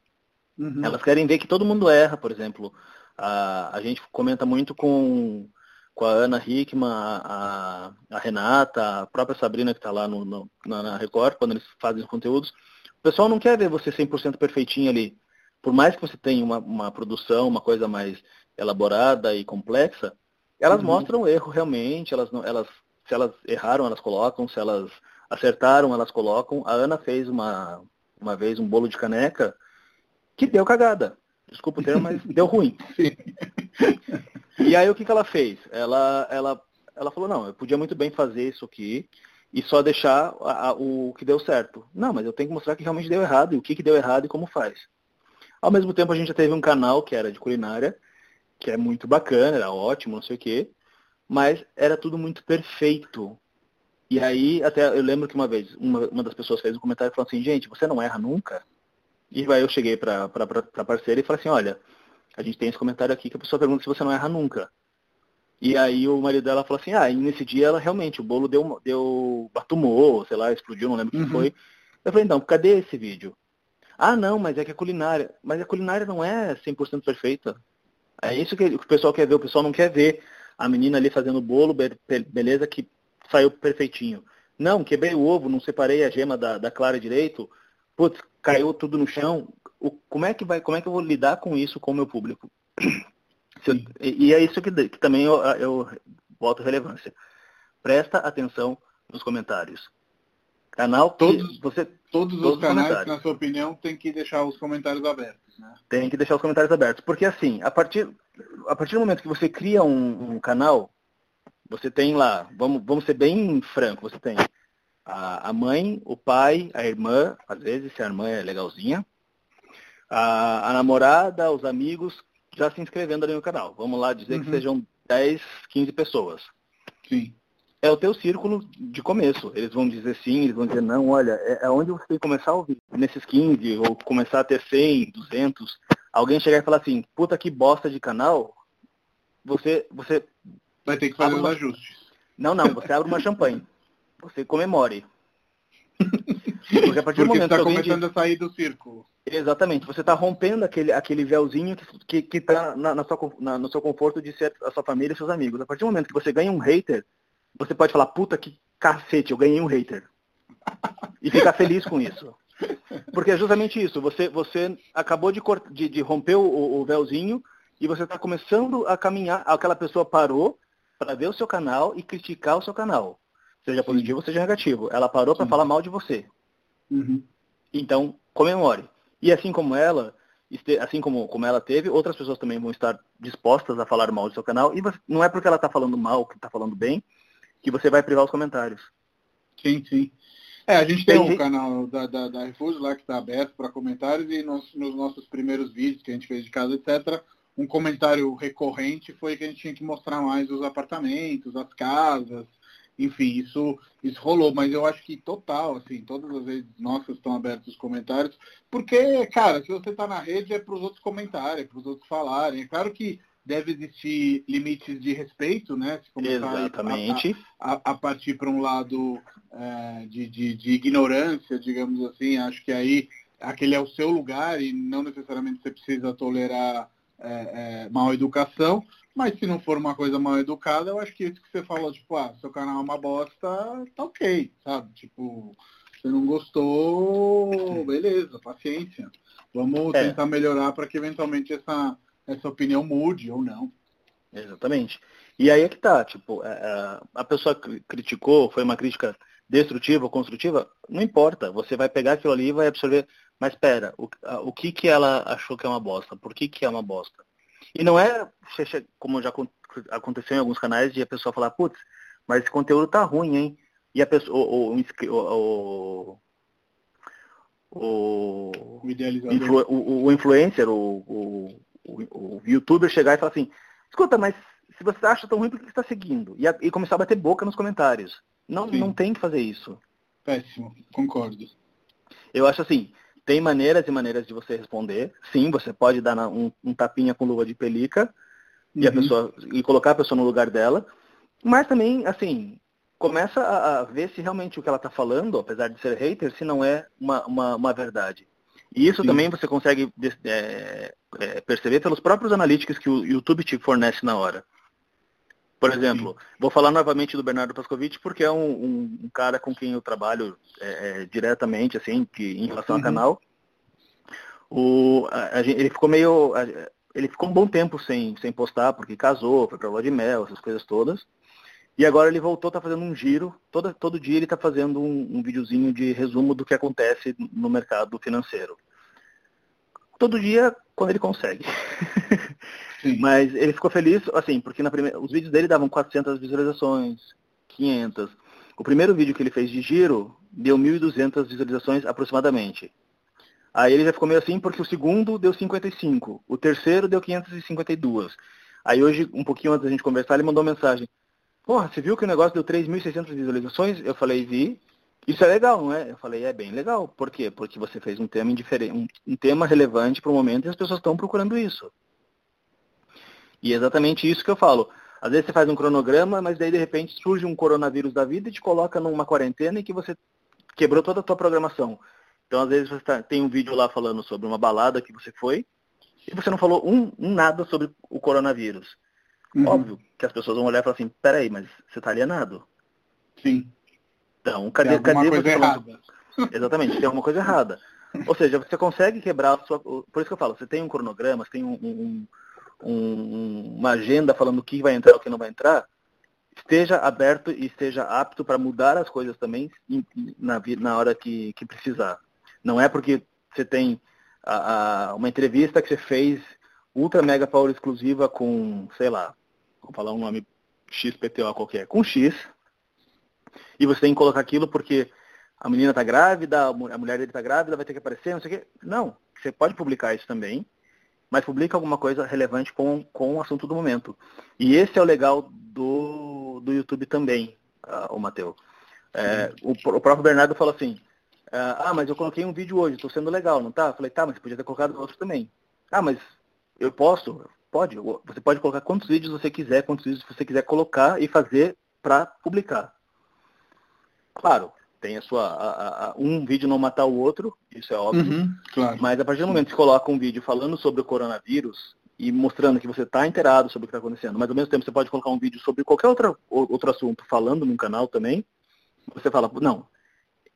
Uhum. Elas querem ver que todo mundo erra, por exemplo. A, a gente comenta muito com, com a Ana Hickman, a, a Renata, a própria Sabrina que está lá no, no, na Record, quando eles fazem os conteúdos. O pessoal não quer ver você cem por cento perfeitinho ali. Por mais que você tenha uma, uma produção, uma coisa mais elaborada e complexa, elas uhum. mostram o erro realmente. Elas, elas, se elas erraram, elas colocam. Se elas acertaram, elas colocam. A Ana fez uma, uma vez um bolo de caneca que deu cagada. Desculpa o termo, mas deu ruim. Sim. E aí o que, que ela fez? Ela, ela, ela falou, não, eu podia muito bem fazer isso aqui e só deixar a, a, o que deu certo. Não, mas eu tenho que mostrar que realmente deu errado, e o que, que deu errado e como faz. Ao mesmo tempo, a gente já teve um canal que era de culinária, que é muito bacana, era ótimo, não sei o quê, mas era tudo muito perfeito. E aí, até eu lembro que uma vez, uma, uma das pessoas fez um comentário falando assim, gente, você não erra nunca? E aí eu cheguei para a parceira e falei assim, olha, a gente tem esse comentário aqui que a pessoa pergunta se você não erra nunca. E aí o marido dela falou assim, ah, e nesse dia ela realmente, o bolo deu, deu batumou, sei lá, explodiu, não lembro o uhum. que foi. Eu falei, então, cadê esse vídeo? Ah, não, mas é que a culinária, mas a culinária não é cem por cento perfeita. É isso que o pessoal quer ver, o pessoal não quer ver a menina ali fazendo bolo, beleza, que saiu perfeitinho. Não, quebrei o ovo, não separei a gema da, da clara direito, putz, caiu tudo no chão. O, como, é que vai, como é que eu vou lidar com isso com o meu público? Eu, e é isso que, que também eu, eu boto relevância. Presta atenção nos comentários. Canal todos, que você, todos, todos os canais, na sua opinião, tem que deixar os comentários abertos, né? Tem que deixar os comentários abertos. Porque assim, a partir, a partir do momento que você cria um, um canal, você tem lá, vamos, vamos ser bem franco, você tem a, a mãe, o pai, a irmã, às vezes se a irmã é legalzinha, a, a namorada, os amigos, já se inscrevendo ali no canal. Vamos lá dizer uhum. que sejam dez, quinze pessoas. Sim. É o teu círculo de começo. Eles vão dizer sim, eles vão dizer não. Olha, é onde você tem que começar a ouvir. Nesses quinze, ou começar a ter cem, duzentos, alguém chegar e falar assim, puta que bosta de canal, você... você vai ter que fazer os uma... ajustes. Não, não. Você abre uma champanhe. Você comemore. Porque a partir do Porque momento você está começando diz... a sair do círculo. Exatamente, você está rompendo aquele, aquele véuzinho que está no seu conforto de ser a sua família e seus amigos. A partir do momento que você ganha um hater, você pode falar, puta que cacete, eu ganhei um hater. E ficar feliz com isso. Porque é justamente isso, você, você acabou de, cort... de, de romper o, o véuzinho e você está começando a caminhar, aquela pessoa parou para ver o seu canal e criticar o seu canal. Seja positivo, Sim. seja negativo. Ela parou para falar mal de você. Uhum. Então, comemore. E assim como ela, assim como, como ela teve, outras pessoas também vão estar dispostas a falar mal do seu canal. E você, não é porque ela está falando mal, que está falando bem, que você vai privar os comentários. Sim, sim. É, a gente tem, tem um re... canal da, da, da Refúgio lá que está aberto para comentários. E nos, nos nossos primeiros vídeos que a gente fez de casa, etcétera, um comentário recorrente foi que a gente tinha que mostrar mais os apartamentos, as casas. Enfim, isso, isso rolou, mas eu acho que total, assim, todas as vezes nossas estão abertos os comentários, porque, cara, se você está na rede é para os outros comentarem, é para os outros falarem. É claro que deve existir limites de respeito, né? Se começar Exatamente. A, a, a partir para um lado é, de, de, de ignorância, digamos assim, acho que aí aquele é o seu lugar e não necessariamente você precisa tolerar é, é, mal educação, mas se não for uma coisa mal educada, eu acho que isso que você falou, tipo, ah, seu canal é uma bosta, tá ok, sabe? Tipo, você não gostou, beleza, paciência. Vamos é. tentar melhorar para que eventualmente essa, essa opinião mude ou não. Exatamente. E aí é que tá, tipo, a pessoa criticou, foi uma crítica destrutiva ou construtiva, não importa, você vai pegar aquilo ali e vai absorver, mas pera, o, o que que ela achou que é uma bosta? Por que que é uma bosta? E não é, como já aconteceu em alguns canais, de a pessoa falar, putz, mas esse conteúdo tá ruim, hein? E a pessoa, o, o, o, o, influ, o, o influencer, o, o, o, o youtuber chegar e falar assim, escuta, mas se você acha tão ruim, por que você está seguindo? E, a, e começar a bater boca nos comentários. Não, não tem que fazer isso. Péssimo, concordo. Eu acho assim, tem maneiras e maneiras de você responder. Sim, você pode dar um, um tapinha com luva de pelica uhum. e, a pessoa, e colocar a pessoa no lugar dela. Mas também, assim... começa a, a ver se realmente o que ela está falando, apesar de ser hater, se não é uma, uma, uma verdade. E isso Sim. também você consegue é, é, perceber pelos próprios analytics que o YouTube te fornece na hora. Por exemplo, Sim. vou falar novamente do Bernardo Pascovitch, porque é um, um, um cara com quem eu trabalho é, é, diretamente, assim, que, em relação uhum. ao canal. O, a, a, ele ficou meio... A, ele ficou um bom tempo sem, sem postar, porque casou, foi pra lua de mel, essas coisas todas. E agora ele voltou, tá fazendo um giro, todo, todo dia ele tá fazendo um, um videozinho de resumo do que acontece no mercado financeiro. Todo dia, quando ele consegue. Mas ele ficou feliz, assim, porque na primeira, os vídeos dele davam quatrocentas visualizações, quinhentas. O primeiro vídeo que ele fez de giro deu mil e duzentas visualizações aproximadamente. Aí ele já ficou meio assim, porque o segundo deu cinquenta e cinco, o terceiro deu quinhentas e cinquenta e duas. Aí hoje, um pouquinho antes da gente conversar, ele mandou uma mensagem. Porra, você viu que o negócio deu três mil e seiscentas visualizações? Eu falei, vi. Isso é legal, não é? Eu falei, é bem legal. Por quê? Porque você fez um tema, um, um tema relevante para o momento e as pessoas estão procurando isso. E é exatamente isso que eu falo. Às vezes você faz um cronograma, mas daí de repente surge um coronavírus da vida e te coloca numa quarentena em que você quebrou toda a tua programação. Então às vezes você tá, tem um vídeo lá falando sobre uma balada que você foi e você não falou um, um nada sobre o coronavírus. Uhum. Óbvio que as pessoas vão olhar e falar assim, peraí, mas você tá alienado? Sim. Então, cadê, tem cadê coisa você errada. Falando... Exatamente, tem alguma coisa errada. Ou seja, você consegue quebrar a sua... Por isso que eu falo, você tem um cronograma, você tem um, um, um, uma agenda falando o que vai entrar e o que não vai entrar. Esteja aberto e esteja apto para mudar as coisas também na, na hora que, que precisar. Não é porque você tem a, a, uma entrevista que você fez ultra mega power exclusiva com, sei lá, vou falar um nome X P T O qualquer, com X, e você tem que colocar aquilo porque a menina tá grávida, a mulher dele tá grávida, vai ter que aparecer, não sei o quê. Não, você pode publicar isso também, mas publica alguma coisa relevante com, com o assunto do momento. E esse é o legal do, do YouTube também, uh, o Matheus. É, o, o próprio Bernardo falou assim, ah, mas eu coloquei um vídeo hoje, tô sendo legal, não tá? Eu falei, tá, mas você podia ter colocado outro também. Ah, mas eu posso? Pode. Você pode colocar quantos vídeos você quiser, quantos vídeos você quiser colocar e fazer para publicar. Claro, tem a sua... A, a, um vídeo não matar o outro, isso é óbvio. Uhum, claro. Mas a partir do momento que você coloca um vídeo falando sobre o coronavírus e mostrando que você está inteirado sobre o que está acontecendo, mas ao mesmo tempo você pode colocar um vídeo sobre qualquer outra, outro assunto falando num canal também, você fala, não,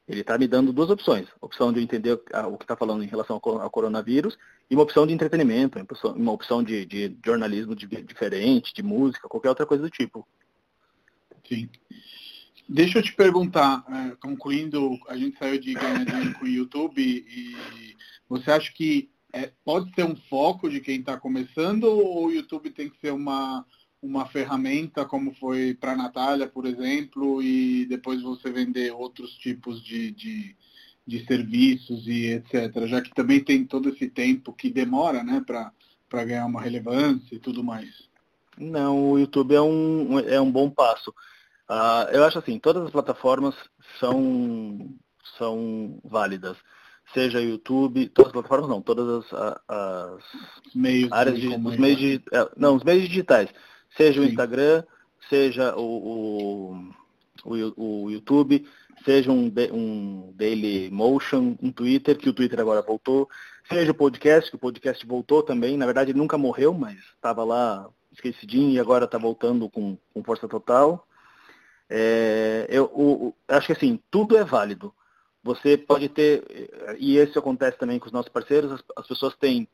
ele está me dando duas opções. A opção de eu entender o que está falando em relação ao coronavírus e uma opção de entretenimento, uma opção de, de jornalismo de, diferente, de música, qualquer outra coisa do tipo. Sim. Deixa eu te perguntar, concluindo, a gente saiu de ganhar dinheiro com o YouTube e você acha que é, pode ser um foco de quem está começando ou o YouTube tem que ser uma... uma ferramenta como foi para a Natália, por exemplo, e depois você vender outros tipos de, de, de serviços e etcétera. Já que também tem todo esse tempo que demora, né, para ganhar uma relevância e tudo mais. Não, o YouTube é um, é um bom passo. Uh, eu acho assim, todas as plataformas são, são válidas. seja YouTube, todas as plataformas não, todas as, as meios áreas de, os meios de, não, os meios digitais, seja Sim. o Instagram, seja o, o, o, o YouTube, seja um, um Dailymotion, um Twitter, que o Twitter agora voltou, seja o podcast, que o podcast voltou também, na verdade ele nunca morreu, mas estava lá esquecidinho e agora está voltando com, com força total. É, eu, eu acho que assim, tudo é válido. Você pode ter, e isso acontece também com os nossos parceiros, as, as pessoas têm,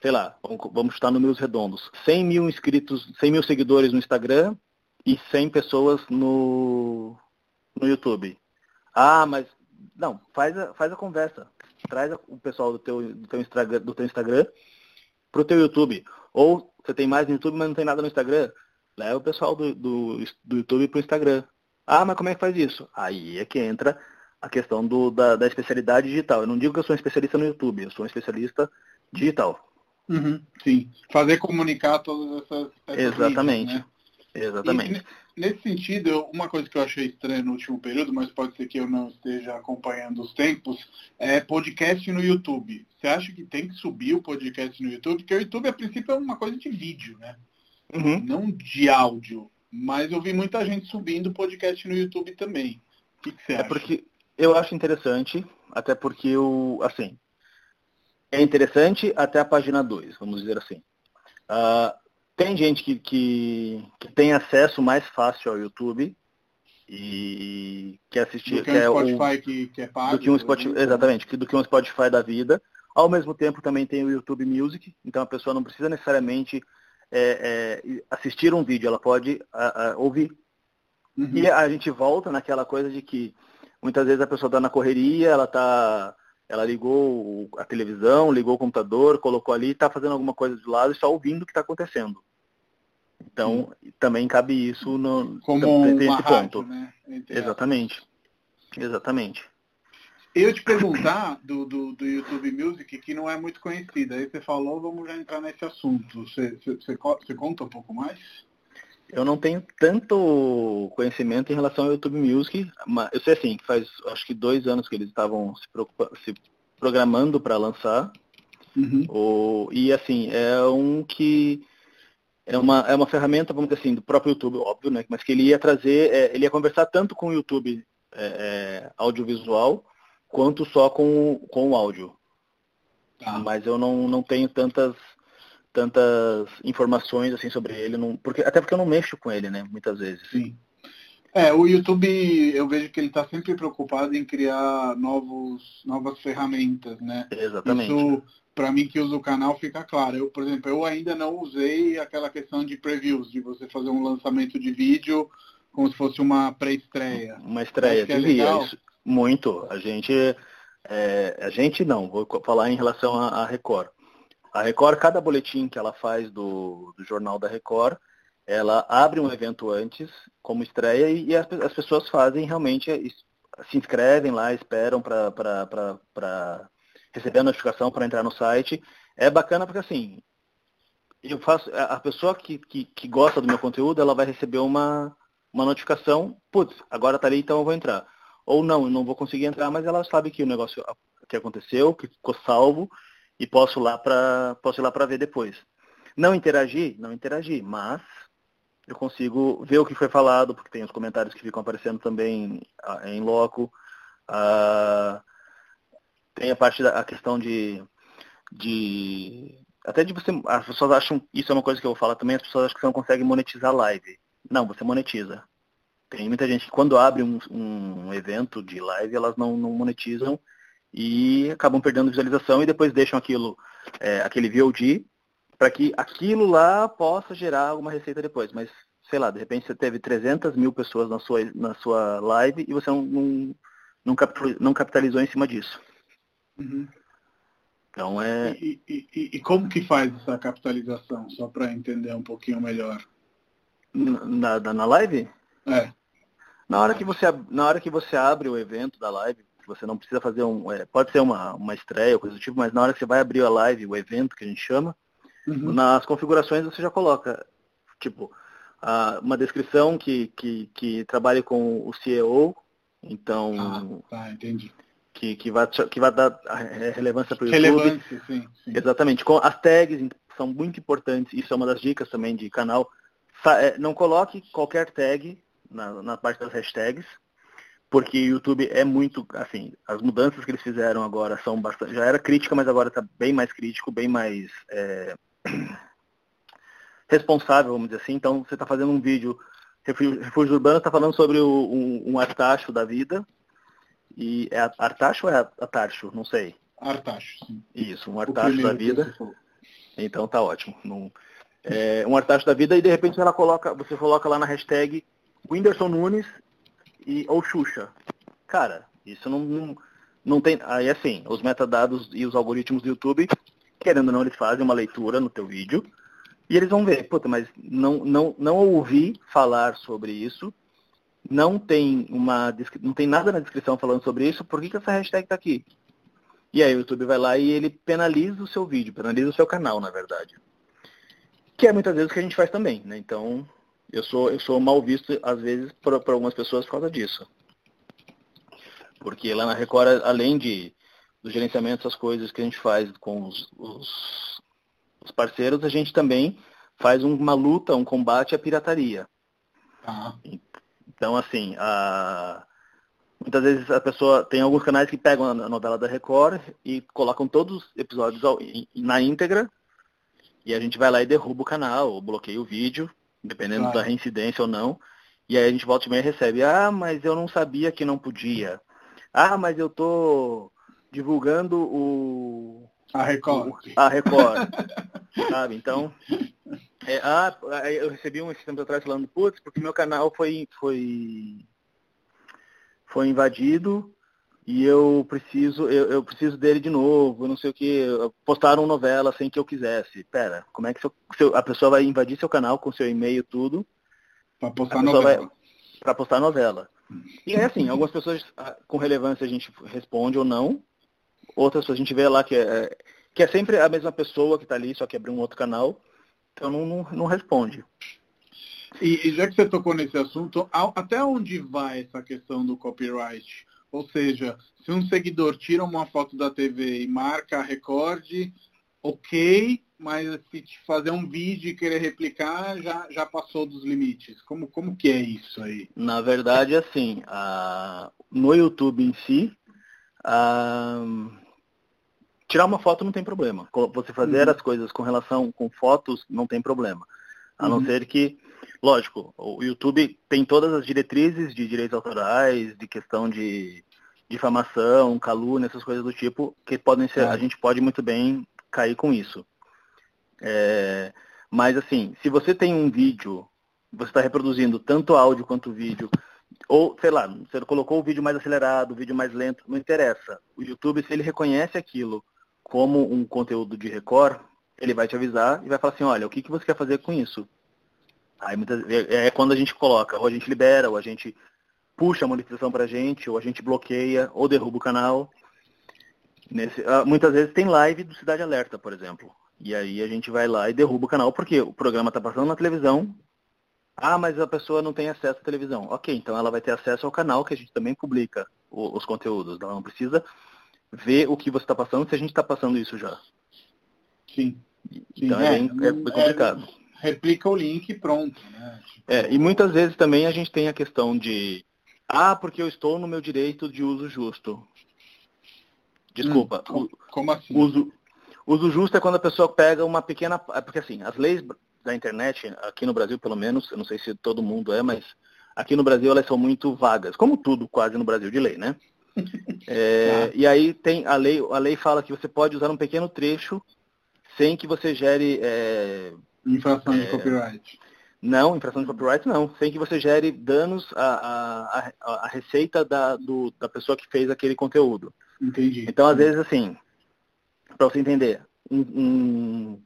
sei lá, vamos chutar números redondos, cem mil inscritos, cem mil seguidores no Instagram e cem pessoas no, no YouTube. Ah, mas, não, faz a, faz a conversa. Traz a, o pessoal do teu, do teu Instagram, do teu Instagram pro teu YouTube. Ou você tem mais no YouTube, mas não tem nada no Instagram. Leva o pessoal do, do, do YouTube pro Instagram. Ah, mas como é que faz isso? Aí é que entra a questão do, da, da especialidade digital. Eu não digo que eu sou um especialista no YouTube, eu sou um especialista digital. Uhum, sim, fazer comunicar todas essas... Exatamente, né? Exatamente. E, nesse sentido, uma coisa que eu achei estranha no último período, mas pode ser que eu não esteja acompanhando os tempos, é podcast no YouTube. Você acha que tem que subir o podcast no YouTube? Porque o YouTube, a princípio, é uma coisa de vídeo, né? Uhum. Não de áudio. Mas eu vi muita gente subindo podcast no YouTube também. O que, que você é acha? É porque... Eu acho interessante, até porque o, assim, é interessante até a página dois, vamos dizer assim. Uh, tem gente que, que, que tem acesso mais fácil ao YouTube e quer assistir... Do que um quer Spotify o, que, que é pago. Do que um Spotify, exatamente, do que um Spotify da vida. Ao mesmo tempo também tem o YouTube Music, então a pessoa não precisa necessariamente é, é, assistir um vídeo, ela pode a, a, ouvir. Uhum. E a gente volta naquela coisa de que muitas vezes a pessoa está na correria, ela, tá, ela ligou a televisão, ligou o computador, colocou ali, está fazendo alguma coisa de lado e só ouvindo o que está acontecendo. Então, hum. também cabe isso no Como tem esse rádio, ponto. Né? Exatamente. Exatamente. Eu te perguntar do, do, do YouTube Music, que não é muito conhecido. Aí você falou, vamos já entrar nesse assunto. Você, você, você conta um pouco mais? Eu não tenho tanto conhecimento em relação ao YouTube Music, mas eu sei assim, faz acho que dois anos que eles estavam se, se programando para lançar. Uhum. O, e assim, é um que é uma, é uma ferramenta, vamos dizer assim, do próprio YouTube, óbvio, né? Mas que ele ia trazer, é, ele ia conversar tanto com o YouTube é, é, audiovisual quanto só com, com o áudio. Ah. Mas eu não, não tenho tantas. tantas informações assim sobre ele, não, porque, até porque eu não mexo com ele, né, muitas vezes. Sim. É, o YouTube, eu vejo que ele está sempre preocupado em criar novos, novas ferramentas, né? Exatamente. Isso, para mim que uso o canal, fica claro. Eu, por exemplo, eu ainda não usei aquela questão de previews, de você fazer um lançamento de vídeo como se fosse uma pré-estreia. Uma estreia, devia, isso, muito. A gente, é, a gente não, vou falar em relação à Record. A Record, cada boletim que ela faz do, do Jornal da Record, ela abre um evento antes, como estreia, e, e as, as pessoas fazem realmente, se inscrevem lá, esperam para receber a notificação, para entrar no site. É bacana porque, assim, eu faço, a pessoa que, que, que gosta do meu conteúdo, ela vai receber uma, uma notificação, putz, agora tá ali, então eu vou entrar. Ou não, eu não vou conseguir entrar, mas ela sabe que o negócio que aconteceu, que ficou salvo, e posso, lá pra, posso ir lá para ver depois. Não interagir? Não interagir, mas eu consigo ver o que foi falado, porque tem os comentários que ficam aparecendo também em loco. Ah, tem a parte da a questão de, de... Até de você... As pessoas acham... Isso é uma coisa que eu vou falar também, as pessoas acham que você não consegue monetizar live. Não, você monetiza. Tem muita gente que quando abre um, um evento de live, elas não, não monetizam, e acabam perdendo visualização e depois deixam aquilo, é, aquele V O D, para que aquilo lá possa gerar alguma receita depois. Mas, sei lá, de repente você teve trezentas mil pessoas na sua, na sua live e você não, não, não, capitalizou, não capitalizou em cima disso. Uhum. Então é... E, e, e, e como que faz essa capitalização? Só para entender um pouquinho melhor. Na, na, na live? É. Na hora que você, na hora que você abre o evento da live, você não precisa fazer um... É, pode ser uma, uma estreia, coisa do tipo, mas na hora que você vai abrir a live, o evento que a gente chama, uhum. nas configurações você já coloca, tipo, a, uma descrição que, que, que trabalhe com o C E O, então... Ah, tá, entendi. que, que, vai, que vai dar relevância para o YouTube. Relevância, sim, sim. Exatamente. As tags são muito importantes, isso é uma das dicas também de canal. Não coloque qualquer tag na, na parte das hashtags, porque o YouTube é muito, assim, as mudanças que eles fizeram agora são bastante, já era crítica, mas agora está bem mais crítico, bem mais é, responsável, vamos dizer assim. Então, você está fazendo um vídeo, Refúgios Urbanos está falando sobre o, um, um artacho da vida, e é artacho ou é atarcho? Não sei. Artacho, sim. Isso, um artacho da vida. Então, tá ótimo. Num, é, um artacho da vida, e de repente ela coloca, você coloca lá na hashtag Whindersson Nunes, E, ou Xuxa. Cara, isso não, não, não tem... Aí, assim, os metadados e os algoritmos do YouTube, querendo ou não, eles fazem uma leitura no teu vídeo e eles vão ver, puta, mas não, não, não ouvi falar sobre isso, não tem, uma, não tem nada na descrição falando sobre isso, por que, que essa hashtag tá aqui? E aí o YouTube vai lá e ele penaliza o seu vídeo, penaliza o seu canal, na verdade. Que é muitas vezes o que a gente faz também, né? Então... Eu sou, eu sou mal visto, às vezes, por, por algumas pessoas por causa disso. Porque lá na Record, além de, do gerenciamento das coisas que a gente faz com os, os, os parceiros, a gente também faz uma luta, um combate à pirataria. Uhum. Então, assim, a, muitas vezes a pessoa... Tem alguns canais que pegam a novela da Record e colocam todos os episódios ao, na íntegra, e a gente vai lá e derruba o canal, ou bloqueia o vídeo, dependendo claro. Da reincidência ou não, e aí a gente volta e meia recebe, ah, mas eu não sabia que não podia, ah, mas eu tô divulgando o... A Record. O... A Record, sabe, então, é, ah, eu recebi um esse tempo atrás falando, putz, porque meu canal foi, foi, foi invadido e eu preciso, eu, eu preciso dele de novo, não sei o que, postaram novela sem que eu quisesse. Pera, como é que seu, seu, a pessoa vai invadir seu canal com seu e-mail e tudo para postar novela? Vai, pra postar novela. E é assim, algumas pessoas com relevância a gente responde ou não, outras a gente vê lá que é, que é sempre a mesma pessoa que tá ali, só que abriu um outro canal, então não, não, não responde. E, e já que você tocou nesse assunto, até onde vai essa questão do copyright? Ou seja, se um seguidor tira uma foto da T V e marca a Record, ok, mas se fazer um vídeo e querer replicar, já, já passou dos limites. Como, como que é isso aí? Na verdade, assim, a, no YouTube em si, a, tirar uma foto não tem problema. Você fazer uhum. as coisas com relação com fotos não tem problema. A não uhum. ser que... Lógico, o YouTube tem todas as diretrizes de direitos autorais, de questão de difamação, calúnia, essas coisas do tipo, que podem ser, é. a gente pode muito bem cair com isso. É, mas assim, se você tem um vídeo, você está reproduzindo tanto áudio quanto vídeo, ou, sei lá, você colocou o vídeo mais acelerado, o vídeo mais lento, não interessa. O YouTube, se ele reconhece aquilo como um conteúdo de Record, ele vai te avisar e vai falar assim, olha, o que, que você quer fazer com isso? Aí muitas, é, é quando a gente coloca, ou a gente libera, ou a gente puxa a monetização pra gente, ou a gente bloqueia, ou derruba o canal. Nesse, muitas vezes tem live do Cidade Alerta, por exemplo. E aí a gente vai lá e derruba o canal, porque o programa tá passando na televisão. Ah, mas a pessoa não tem acesso à televisão. Ok, então ela vai ter acesso ao canal, que a gente também publica o, os conteúdos. Ela não precisa ver o que você tá passando, se a gente tá passando isso já. Sim. Então Sim, é, é, bem, é bem complicado. É... Replica o link e pronto. Né? Tipo... É, e muitas vezes também a gente tem a questão de ah, porque eu estou no meu direito de uso justo. Desculpa. Hum, como assim? Uso, uso justo é quando a pessoa pega uma pequena... Porque assim, as leis da internet, aqui no Brasil pelo menos, eu não sei se todo mundo é, mas aqui no Brasil elas são muito vagas. Como tudo quase no Brasil de lei, né? É, é. E aí tem a lei, a lei fala que você pode usar um pequeno trecho sem que você gere... É, Infração é, de copyright. Não, infração de copyright não. Sem que você gere danos à, à, à receita da, do, da pessoa que fez aquele conteúdo. Entendi. Então, às vezes, assim, para você entender, um, um,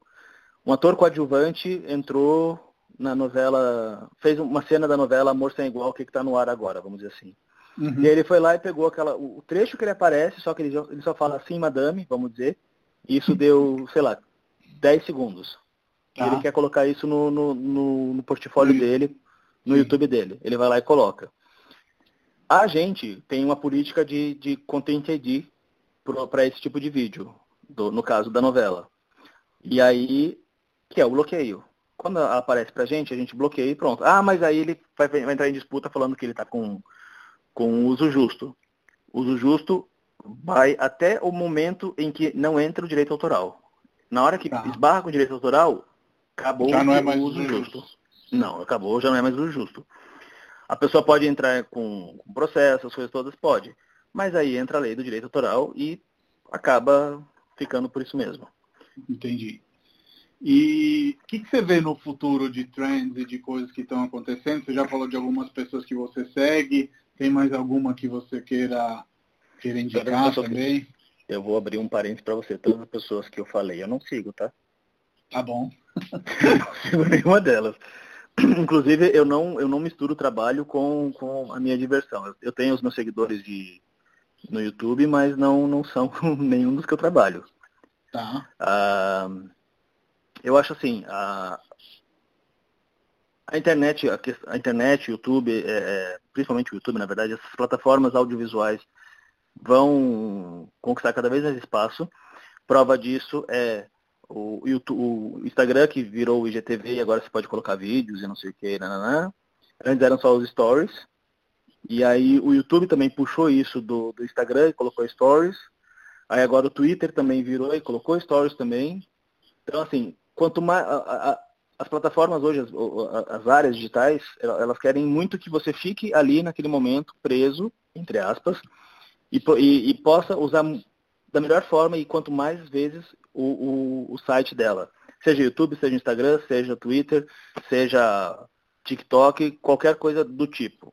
um ator coadjuvante entrou na novela, fez uma cena da novela Amor Sem Igual, que está no ar agora, vamos dizer assim. Uhum. E aí ele foi lá e pegou aquela, o trecho que ele aparece, só que ele, ele só fala assim, madame, vamos dizer, e isso deu, sei lá, dez segundos. Tá. Ele quer colocar isso no, no, no, no portfólio Sim. dele, no Sim. YouTube dele. Ele vai lá e coloca. A gente tem uma política de, de content I D para esse tipo de vídeo, do, no caso da novela. E aí, que é o bloqueio. Quando ela aparece pra gente, a gente bloqueia e pronto. Ah, mas aí ele vai, vai entrar em disputa falando que ele tá com, com uso justo. Uso justo vai até o momento em que não entra o direito autoral. Na hora que tá. esbarra com o direito autoral, acabou já não é mais o uso justo. justo. Não, acabou, já não é mais uso justo. A pessoa pode entrar com, com processo, as coisas todas, pode. Mas aí entra a lei do direito autoral e acaba ficando por isso mesmo. Entendi. E o que, que você vê no futuro de trends e de coisas que estão acontecendo? Você já falou de algumas pessoas que você segue. Tem mais alguma que você queira, queira indicar também? Que... Eu vou abrir um parênteses para você. Todas as pessoas que eu falei, eu não sigo, tá? Tá bom. Não sigo nenhuma delas. Inclusive, eu não, eu não misturo o trabalho com, com a minha diversão. Eu tenho os meus seguidores de, no YouTube, mas não, não são nenhum dos que eu trabalho. Tá. Ah... Eu acho assim, a, a internet, a, a internet, YouTube, é, principalmente o YouTube, na verdade, essas plataformas audiovisuais vão conquistar cada vez mais espaço. Prova disso é o, YouTube, o Instagram, que virou o I G T V e agora você pode colocar vídeos e não sei o que, nananã. Antes eram só os stories. E aí o YouTube também puxou isso do, do Instagram e colocou stories. Aí agora o Twitter também virou e colocou stories também. Então, assim... Quanto mais a, a, as plataformas hoje, as, as áreas digitais, elas querem muito que você fique ali naquele momento preso, entre aspas, e, e, e possa usar da melhor forma e quanto mais vezes o, o, o site dela. Seja YouTube, seja Instagram, seja Twitter, seja TikTok, qualquer coisa do tipo.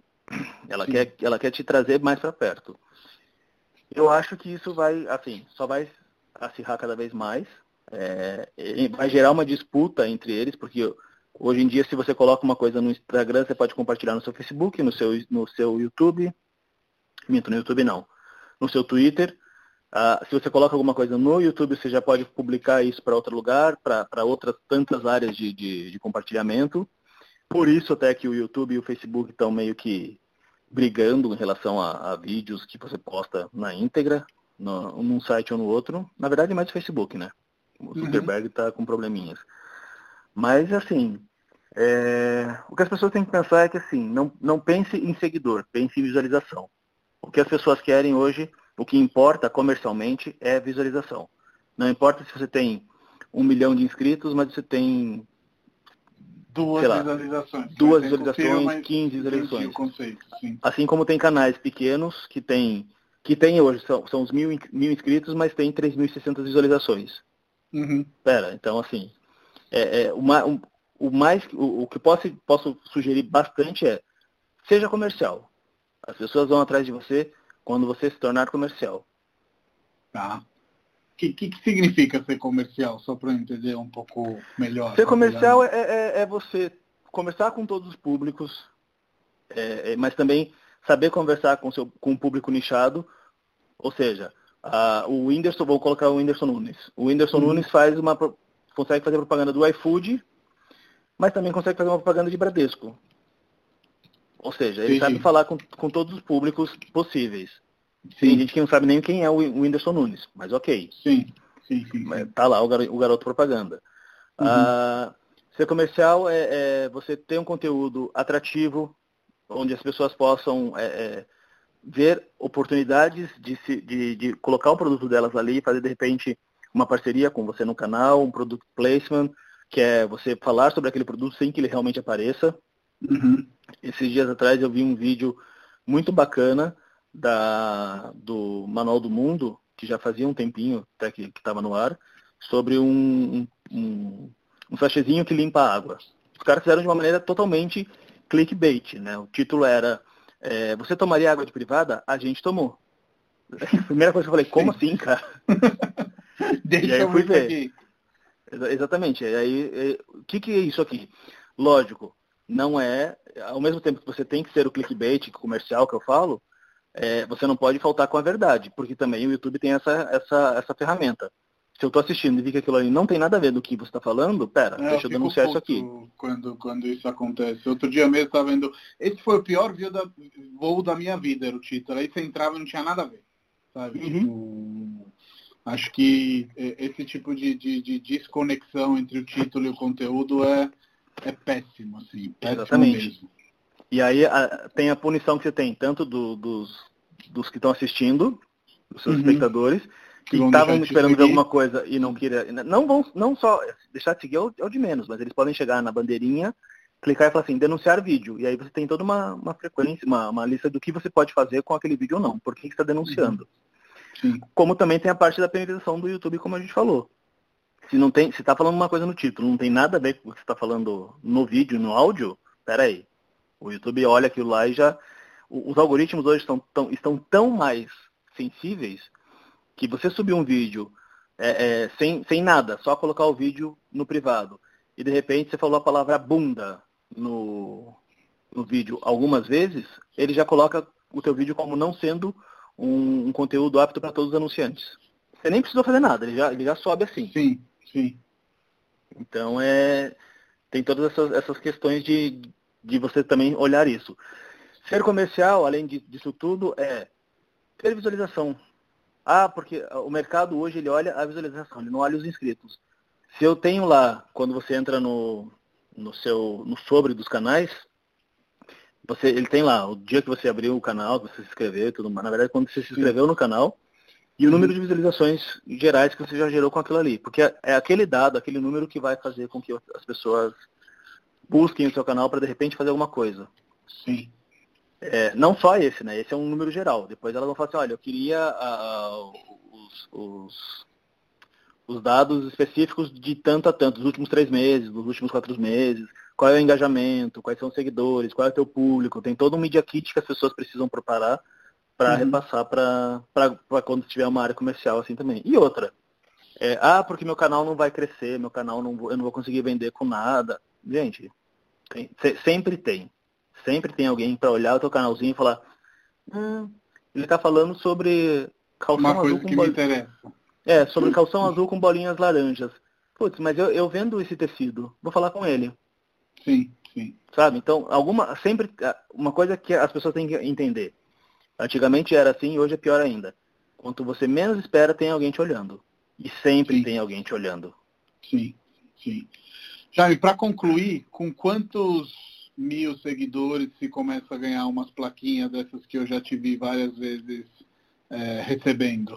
Ela, quer, ela quer te trazer mais para perto. Eu acho que isso vai, assim, só vai acirrar cada vez mais. É, vai gerar uma disputa entre eles, porque hoje em dia, se você coloca uma coisa no Instagram, você pode compartilhar no seu Facebook, no seu, no seu YouTube, minto, no YouTube não, no seu Twitter. Ah, se você coloca alguma coisa no YouTube, você já pode publicar isso para outro lugar, para outras tantas áreas de, de, de compartilhamento. Por isso até que o YouTube e o Facebook estão meio que brigando em relação a, a vídeos que você posta na íntegra, no, num site ou no outro. Na verdade, é mais o Facebook, né? O Zuckerberg está com probleminhas. Mas, assim, é... o que as pessoas têm que pensar é que, assim, não, não pense em seguidor, pense em visualização. O que as pessoas querem hoje, o que importa comercialmente é visualização. Não importa se você tem um milhão de inscritos, mas você tem... Duas sei lá, visualizações. Duas visualizações, quinze visualizações. Conceito, assim como tem canais pequenos que tem, que tem hoje, são, são os mil, mil inscritos, mas tem três mil e seiscentas visualizações. Uhum. Pera, então assim é, é, o, um, o, mais, o, o que posso, posso sugerir bastante é: seja comercial. As pessoas vão atrás de você quando você se tornar comercial. Tá. O que, que, que significa ser comercial? Só para eu entender um pouco melhor. Ser comercial é, é, é você conversar com todos os públicos, é, é, mas também saber conversar com, seu, com o público nichado. Ou seja, Uh, o Whindersson, vou colocar o Whindersson Nunes. O Whindersson uhum. Nunes faz uma, consegue fazer propaganda do iFood, mas também consegue fazer uma propaganda de Bradesco. Ou seja, ele Sim. sabe falar com, com todos os públicos possíveis. Sim. Tem gente que não sabe nem quem é o Whindersson Nunes, mas ok. Sim, sim, sim. sim. Tá lá o garoto, o garoto propaganda. Uhum. Uh, ser comercial é, é você ter um conteúdo atrativo, onde as pessoas possam... É, é, ver oportunidades de, se, de, de colocar o produto delas ali, fazer de repente uma parceria com você no canal, um product placement, que é você falar sobre aquele produto sem que ele realmente apareça. Uhum. Esses dias atrás eu vi um vídeo muito bacana da, do Manual do Mundo, que já fazia um tempinho até que estava no ar, sobre um, um, um sachêzinho que limpa a água. Os caras fizeram de uma maneira totalmente clickbait, né? O título era... É, você tomaria água de privada? A gente tomou. Primeira coisa que eu falei, como assim, cara? Deixa e aí eu fui ver. Aqui. Exatamente. E aí, o que, que é isso aqui? Lógico, não é... Ao mesmo tempo que você tem que ser o clickbait comercial que eu falo, é, você não pode faltar com a verdade, porque também o YouTube tem essa, essa, essa ferramenta. se eu tô assistindo e vi que aquilo ali não tem nada a ver do que você tá falando, pera, é, deixa eu, eu denunciar isso aqui. Quando, quando isso acontece. Outro dia mesmo tava vendo, esse foi o pior voo da, voo da minha vida, era o título. Aí você entrava e não tinha nada a ver, sabe? Uhum. Tipo, acho que esse tipo de, de, de desconexão entre o título e o conteúdo é, é péssimo, assim, péssimo. Exatamente. Mesmo. E aí a, tem a punição que você tem, tanto do, dos, dos que estão assistindo, dos seus uhum. espectadores, que estavam esperando ver alguma coisa e não queria. Não vão, não só deixar de seguir é o, é o de menos, mas eles podem chegar na bandeirinha, clicar e falar assim, denunciar vídeo. E aí você tem toda uma, uma frequência, uma, uma lista do que você pode fazer com aquele vídeo ou não, por que você está denunciando. Uhum. Como também tem a parte da penalização do YouTube, como a gente falou. Se não tem, se está falando uma coisa no título, não tem nada a ver com o que você está falando no vídeo, no áudio, peraí. O YouTube olha aquilo lá e já... Os algoritmos hoje estão tão, estão tão mais sensíveis que você subir um vídeo é, é, sem, sem nada, só colocar o vídeo no privado, e de repente você falou a palavra bunda no, no vídeo algumas vezes, ele já coloca o teu vídeo como não sendo um, um conteúdo apto para todos os anunciantes. Você nem precisou fazer nada, ele já, ele já sobe assim. Sim, sim. Então é, tem todas essas, essas questões de... de você também olhar isso. Ser comercial, além disso tudo, é ter visualização. Ah, porque o mercado hoje ele olha a visualização, ele não olha os inscritos. Se eu tenho lá, quando você entra no, no, seu, no sobre dos canais, você, ele tem lá o dia que você abriu o canal, que você se inscreveu e tudo mais. Na verdade, quando você se inscreveu Sim. no canal e o número de visualizações gerais que você já gerou com aquilo ali. Porque é aquele dado, aquele número que vai fazer com que as pessoas... busquem o seu canal para, de repente, fazer alguma coisa. Sim. É, não só esse, né? Esse é um número geral. Depois elas vão falar assim, olha, eu queria a, a, os, os, os dados específicos de tanto a tanto, dos últimos três meses, dos últimos quatro meses, qual é o engajamento, quais são os seguidores, qual é o teu público. Tem todo um media kit que as pessoas precisam preparar para uhum. repassar para quando tiver uma área comercial assim também. E outra, é, ah, porque meu canal não vai crescer, meu canal não vou, eu não vou conseguir vender com nada. Gente, tem, sempre tem. Sempre tem alguém para olhar o teu canalzinho e falar hum, ele tá falando sobre calção Uma azul com bolinhas. É, sobre calção azul com bolinhas laranjas. Putz, mas eu, eu vendo esse tecido, vou falar com ele. Sim, sim. Sabe? Então, alguma. Sempre. Uma coisa que as pessoas têm que entender. Antigamente era assim e hoje é pior ainda. Quanto você menos espera, tem alguém te olhando. E sempre sim. tem alguém te olhando. Sim, sim. Jaime, para concluir, com quantos mil seguidores se começa a ganhar umas plaquinhas dessas que eu já te vi várias vezes é, recebendo?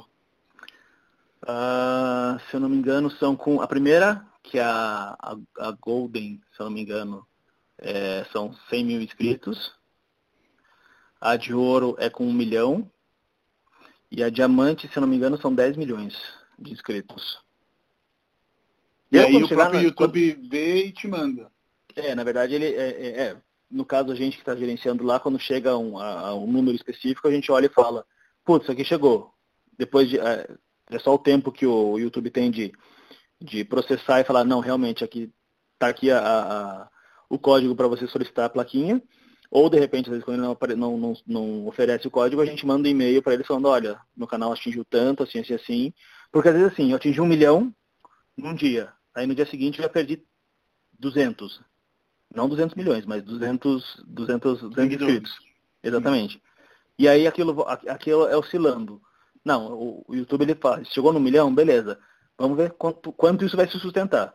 Uh, se eu não me engano, são com... A primeira, que é a, a, a Golden, se eu não me engano, é, são cem mil inscritos. A de ouro é com um milhão. E a diamante, se eu não me engano, são dez milhões de inscritos. E, e aí o próprio na... YouTube quando... vê e te manda. É, na verdade, ele é, é, é. no caso, a gente que está gerenciando lá, quando chega um, a um número específico, a gente olha e fala, putz, isso aqui chegou. Depois de, é, é só o tempo que o YouTube tem de, de processar e falar, não, realmente, aqui está aqui a, a, o código para você solicitar a plaquinha. Ou, de repente, às vezes, quando ele não, não, não oferece o código, a gente manda um e-mail para ele falando, olha, meu canal atingiu tanto, assim, assim, assim. Porque, às vezes, assim, eu atingi um milhão num dia. Aí no dia seguinte eu já perdi duzentos. Não duzentos milhões, mas duzentos, duzentos, duzentos inscritos. Exatamente. E aí aquilo, aquilo é oscilando. Não, o YouTube ele faz, chegou no milhão, beleza. Vamos ver quanto, quanto isso vai se sustentar.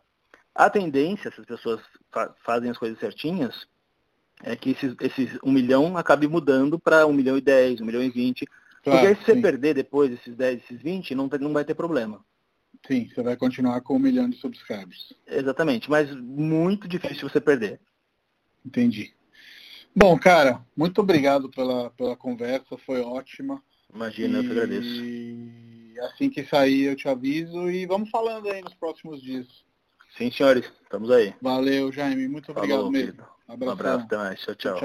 A tendência, se as pessoas fa- fazem as coisas certinhas, é que esses, esses um milhão acabe mudando para um milhão e dez, um milhão e vinte. Claro, porque aí se sim. você perder depois esses dez, esses vinte, não, não vai ter problema. Sim, você vai continuar com um milhão de subscribers. Exatamente, mas muito difícil você perder. Entendi. Bom, cara, muito obrigado pela, pela conversa, foi ótima. Imagina, e... eu te agradeço. E assim que sair eu te aviso e vamos falando aí nos próximos dias. Sim, senhores, estamos aí. Valeu, Jaime, muito obrigado. Falou, mesmo. Um abraço, até mais, tchau, tchau. tchau.